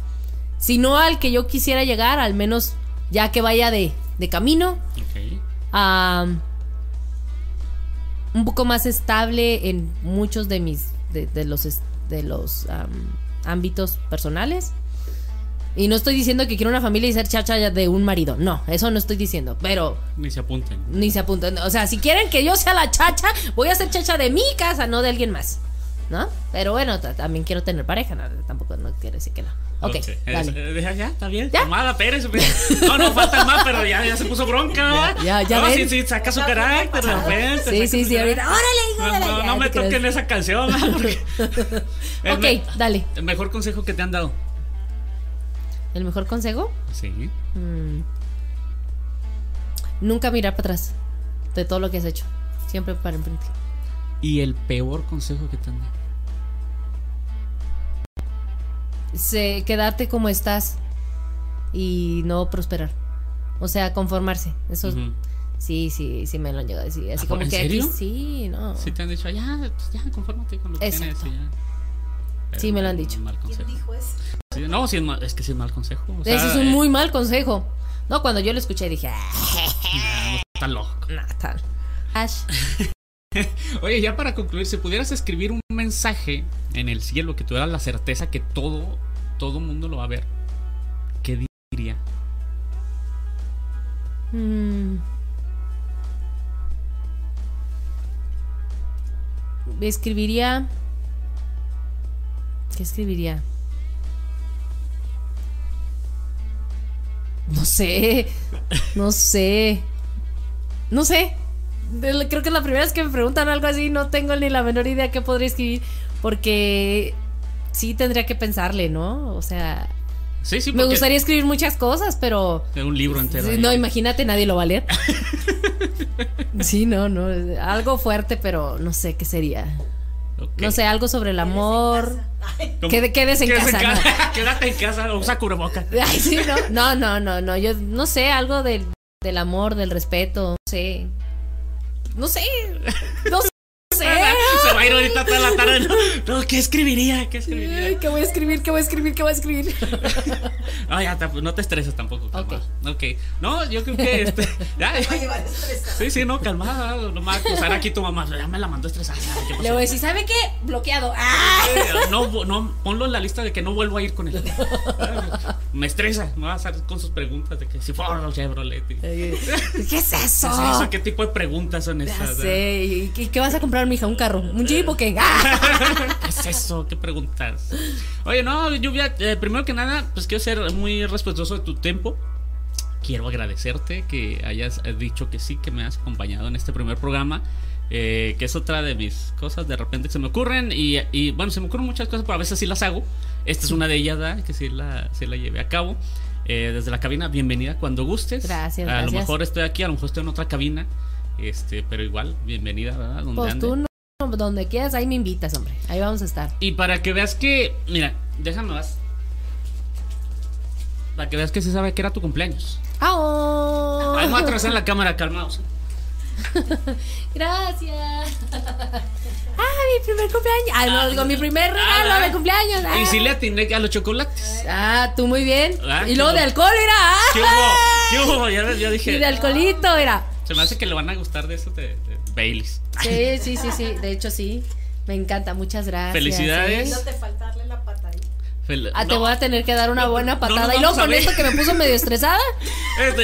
Si no al que yo quisiera llegar, al menos ya que vaya de camino. Ok. Un poco más estable en muchos de mis de los ámbitos personales. Y no estoy diciendo que quiero una familia y ser chacha de un marido. No, eso no estoy diciendo, pero Ni se apunten. O sea, si quieren que yo sea la chacha, voy a ser chacha de mi casa, no de alguien más, ¿no? Pero bueno, también quiero tener pareja, no, tampoco no quiero decir que no. Ok, dale. Ya, está bien. Tomada, Pérez. No, falta más, pero ya se puso bronca. Ya, sí, saca su carácter. Sí, ahorita. Órale, hijo. No me toquen esa canción. Ok, dale. ¿El mejor consejo que te han dado? ¿El mejor consejo? Sí. Nunca mirar para atrás de todo lo que has hecho. Siempre para enfrente. ¿Y el peor consejo que te han dado? Quedarte como estás y no prosperar. O sea, conformarse. Eso, uh-huh. Sí, me lo han llegado a decir. Así como que aquí, sí, no. Sí, te han dicho, ya, confórmate con lo que tienes. Sí, me lo han dicho. ¿Quién dijo eso? No, sí, es que sí es mal consejo. O sea, eso es un muy mal consejo. No, cuando yo lo escuché dije, no, está loco. No, está. Hash. Oye, ya para concluir, si pudieras escribir un mensaje en el cielo que tuviera la certeza que todo mundo lo va a ver, ¿qué diría? Escribiría. ¿Qué escribiría? No sé. Creo que es la primera vez que me preguntan algo así. No tengo ni la menor idea qué podría escribir, porque sí tendría que pensarle, ¿no? O sea, sí, me gustaría escribir muchas cosas, pero un libro entero. No, imagínate, nadie lo va a leer. Sí, no, algo fuerte, pero no sé qué sería. Okay. No sé, algo sobre el amor. Quédate en casa. Quédate en casa, usa cubrebocas. Ay, sí, no, yo no sé, algo del amor, del respeto, no sé. No sé. Se va a ir ahorita ahorita toda la tarde. No, ¿qué escribiría? ¿Qué escribiría? Ay, ¿qué voy a escribir? ¿Qué voy a escribir? ¿Qué voy a escribir? No, ya, no te estreses tampoco, calma. Okay. No, yo creo que ya, me va a llevar estresada. Sí, sí, no, calmada. Nomás, pues ahora aquí tu mamá ya me la mandó estresada. Le voy a decir, ¿sabe qué? Bloqueado. ¡Ah! No, ponlo en la lista de que no vuelvo a ir con él. Me estresa. Me va a hacer con sus preguntas de que si fuera el Chevrolet. ¿Qué es eso? ¿Qué tipo de preguntas son esas? Sí, ¿qué vas a comprar, mija? ¿Un carro? ¿Un jeep o qué? ¿Qué es eso? ¿Qué preguntas? Oye, no, Lluvia, primero que nada, pues quiero ser muy respetuoso de tu tiempo. Quiero agradecerte que hayas dicho que sí, que me has acompañado en este primer programa, que es otra de mis cosas de repente que se me ocurren. Y bueno, se me ocurren muchas cosas, pero a veces sí las hago. Esta es una de ellas, ¿verdad? Que sí la llevé a cabo. Desde la cabina, bienvenida cuando gustes. Gracias. A lo mejor estoy aquí, a lo mejor estoy en otra cabina, pero igual, bienvenida, ¿verdad? Donde pues ande. Tú no, donde quieras, ahí me invitas, hombre. Ahí vamos a estar. Y para que veas que, mira, déjame más. Para que veas que se sabe que era tu cumpleaños. ¡Oh! Ahí voy a trazar la cámara, calmaos. Gracias. Ah, mi primer cumpleaños. Ah, no, digo, mi primer regalo de cumpleaños. Ah. Y si le atiné a los chocolates. Ah, tú muy bien. Y luego de alcohol, mira. Ah. ¿Qué hubo? Yo dije. Y de alcoholito, mira. Se me hace que le van a gustar de eso de Baileys. Sí. De hecho, sí. Me encanta. Muchas gracias. Felicidades. No te faltarle la patadita. Te voy a tener que dar una buena patada. Y luego con esto que me puso medio estresada.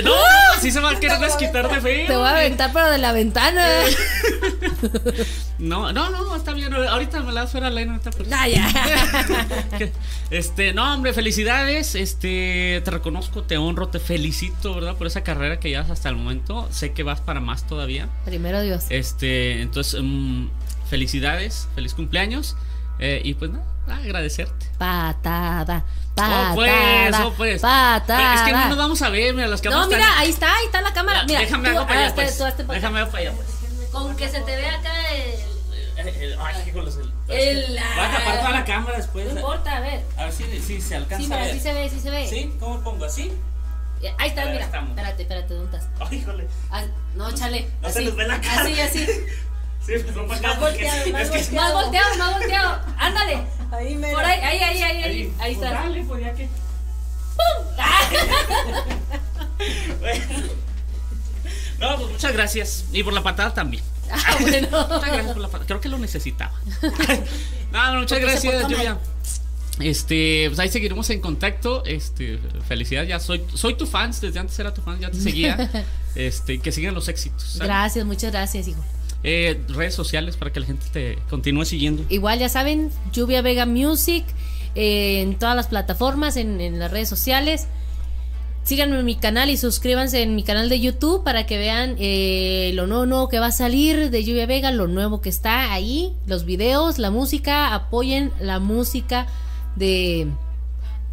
No, sí se va a querer desquitar de feo. Te voy a aventar, pero de la ventana. No, está bien. Ahorita me la fuera la nota. No, hombre, felicidades. Te reconozco, te honro, te felicito, ¿verdad? Por esa carrera que llevas hasta el momento. Sé que vas para más todavía. Primero Dios. Entonces, felicidades, feliz cumpleaños. Y pues nada. Agradecerte. Patada. Oh, pues. Patada. Es que no nos vamos a ver, mira, las cámaras. No, mira, están... ahí está la cámara. Mira, déjame algo para allá, pues. Déjame algo para allá, pues. Con que se te vea acá el ay, qué con los el va a tapar toda la cámara después. No importa, a ver. A ver si se alcanza. Sí, mira, a ver. Sí se ve. ¿Sí? ¿Cómo pongo? ¿Así? Ahí está, mira. Espérate, ¿dónde estás? Ay, híjole. No, chale. No así, se les ve la cara. Así. Sí, más volteado. Ándale. Ahí me. Por ahí. Ahí está. Dale, pues ya que. ¡Pum! Bueno. No, pues muchas gracias. Y por la patada también. Ah, bueno. Muchas gracias por la patada. Creo que lo necesitaba. No, muchas gracias, Lluvia. Pues ahí seguiremos en contacto. Felicidades, ya soy tu fan, desde antes era tu fan, ya te seguía. Que sigan los éxitos. ¿Sabes? Gracias, muchas gracias, hijo. Redes sociales para que la gente te continúe siguiendo. Igual ya saben, Lluvia Vega Music, en todas las plataformas, en las redes sociales. Síganme en mi canal y suscríbanse en mi canal de YouTube para que vean lo nuevo que va a salir de Lluvia Vega, lo nuevo que está ahí, los videos, la música. Apoyen la música de,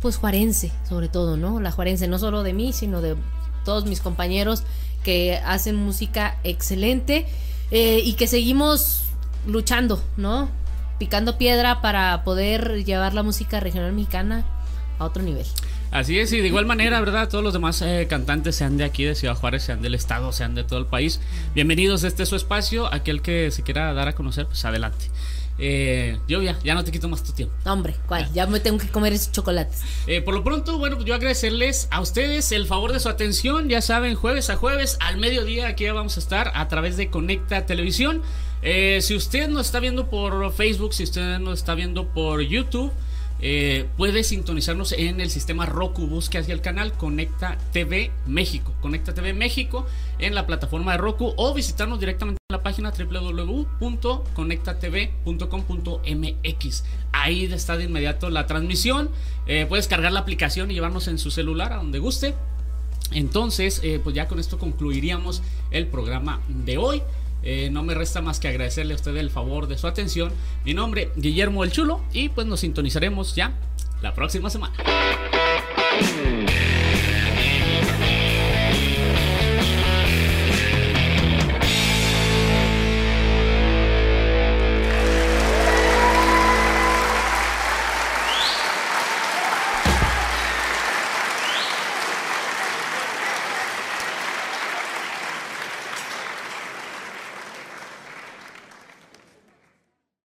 pues, juarense, sobre todo, ¿no? La juarense, no solo de mí, sino de todos mis compañeros que hacen música excelente. Y que seguimos luchando, ¿no? Picando piedra para poder llevar la música regional mexicana a otro nivel. Así es, y de igual manera, ¿verdad? Todos los demás cantantes, sean de aquí, de Ciudad Juárez, sean del estado, sean de todo el país. Bienvenidos, este es su espacio. Aquel que se quiera dar a conocer, pues adelante. Lluvia, ya no te quito más tu tiempo. Hombre, ¿cuál? Ya me tengo que comer esos chocolates. Por lo pronto, bueno, pues yo agradecerles a ustedes el favor de su atención. Ya saben, jueves a jueves, al mediodía, aquí ya vamos a estar a través de Conecta Televisión. Si usted nos está viendo por Facebook, si usted nos está viendo por YouTube, puede sintonizarnos en el sistema Roku. Busque hacia el canal Conecta TV México. Conecta TV México en la plataforma de Roku, o visitarnos directamente en la página www.conectatv.com.mx. Ahí está de inmediato la transmisión. Puedes cargar la aplicación y llevarnos en su celular a donde guste. Entonces, pues ya con esto concluiríamos el programa de hoy. No me resta más que agradecerle a usted el favor de su atención. Mi nombre, Guillermo El Chulo, y pues nos sintonizaremos ya la próxima semana.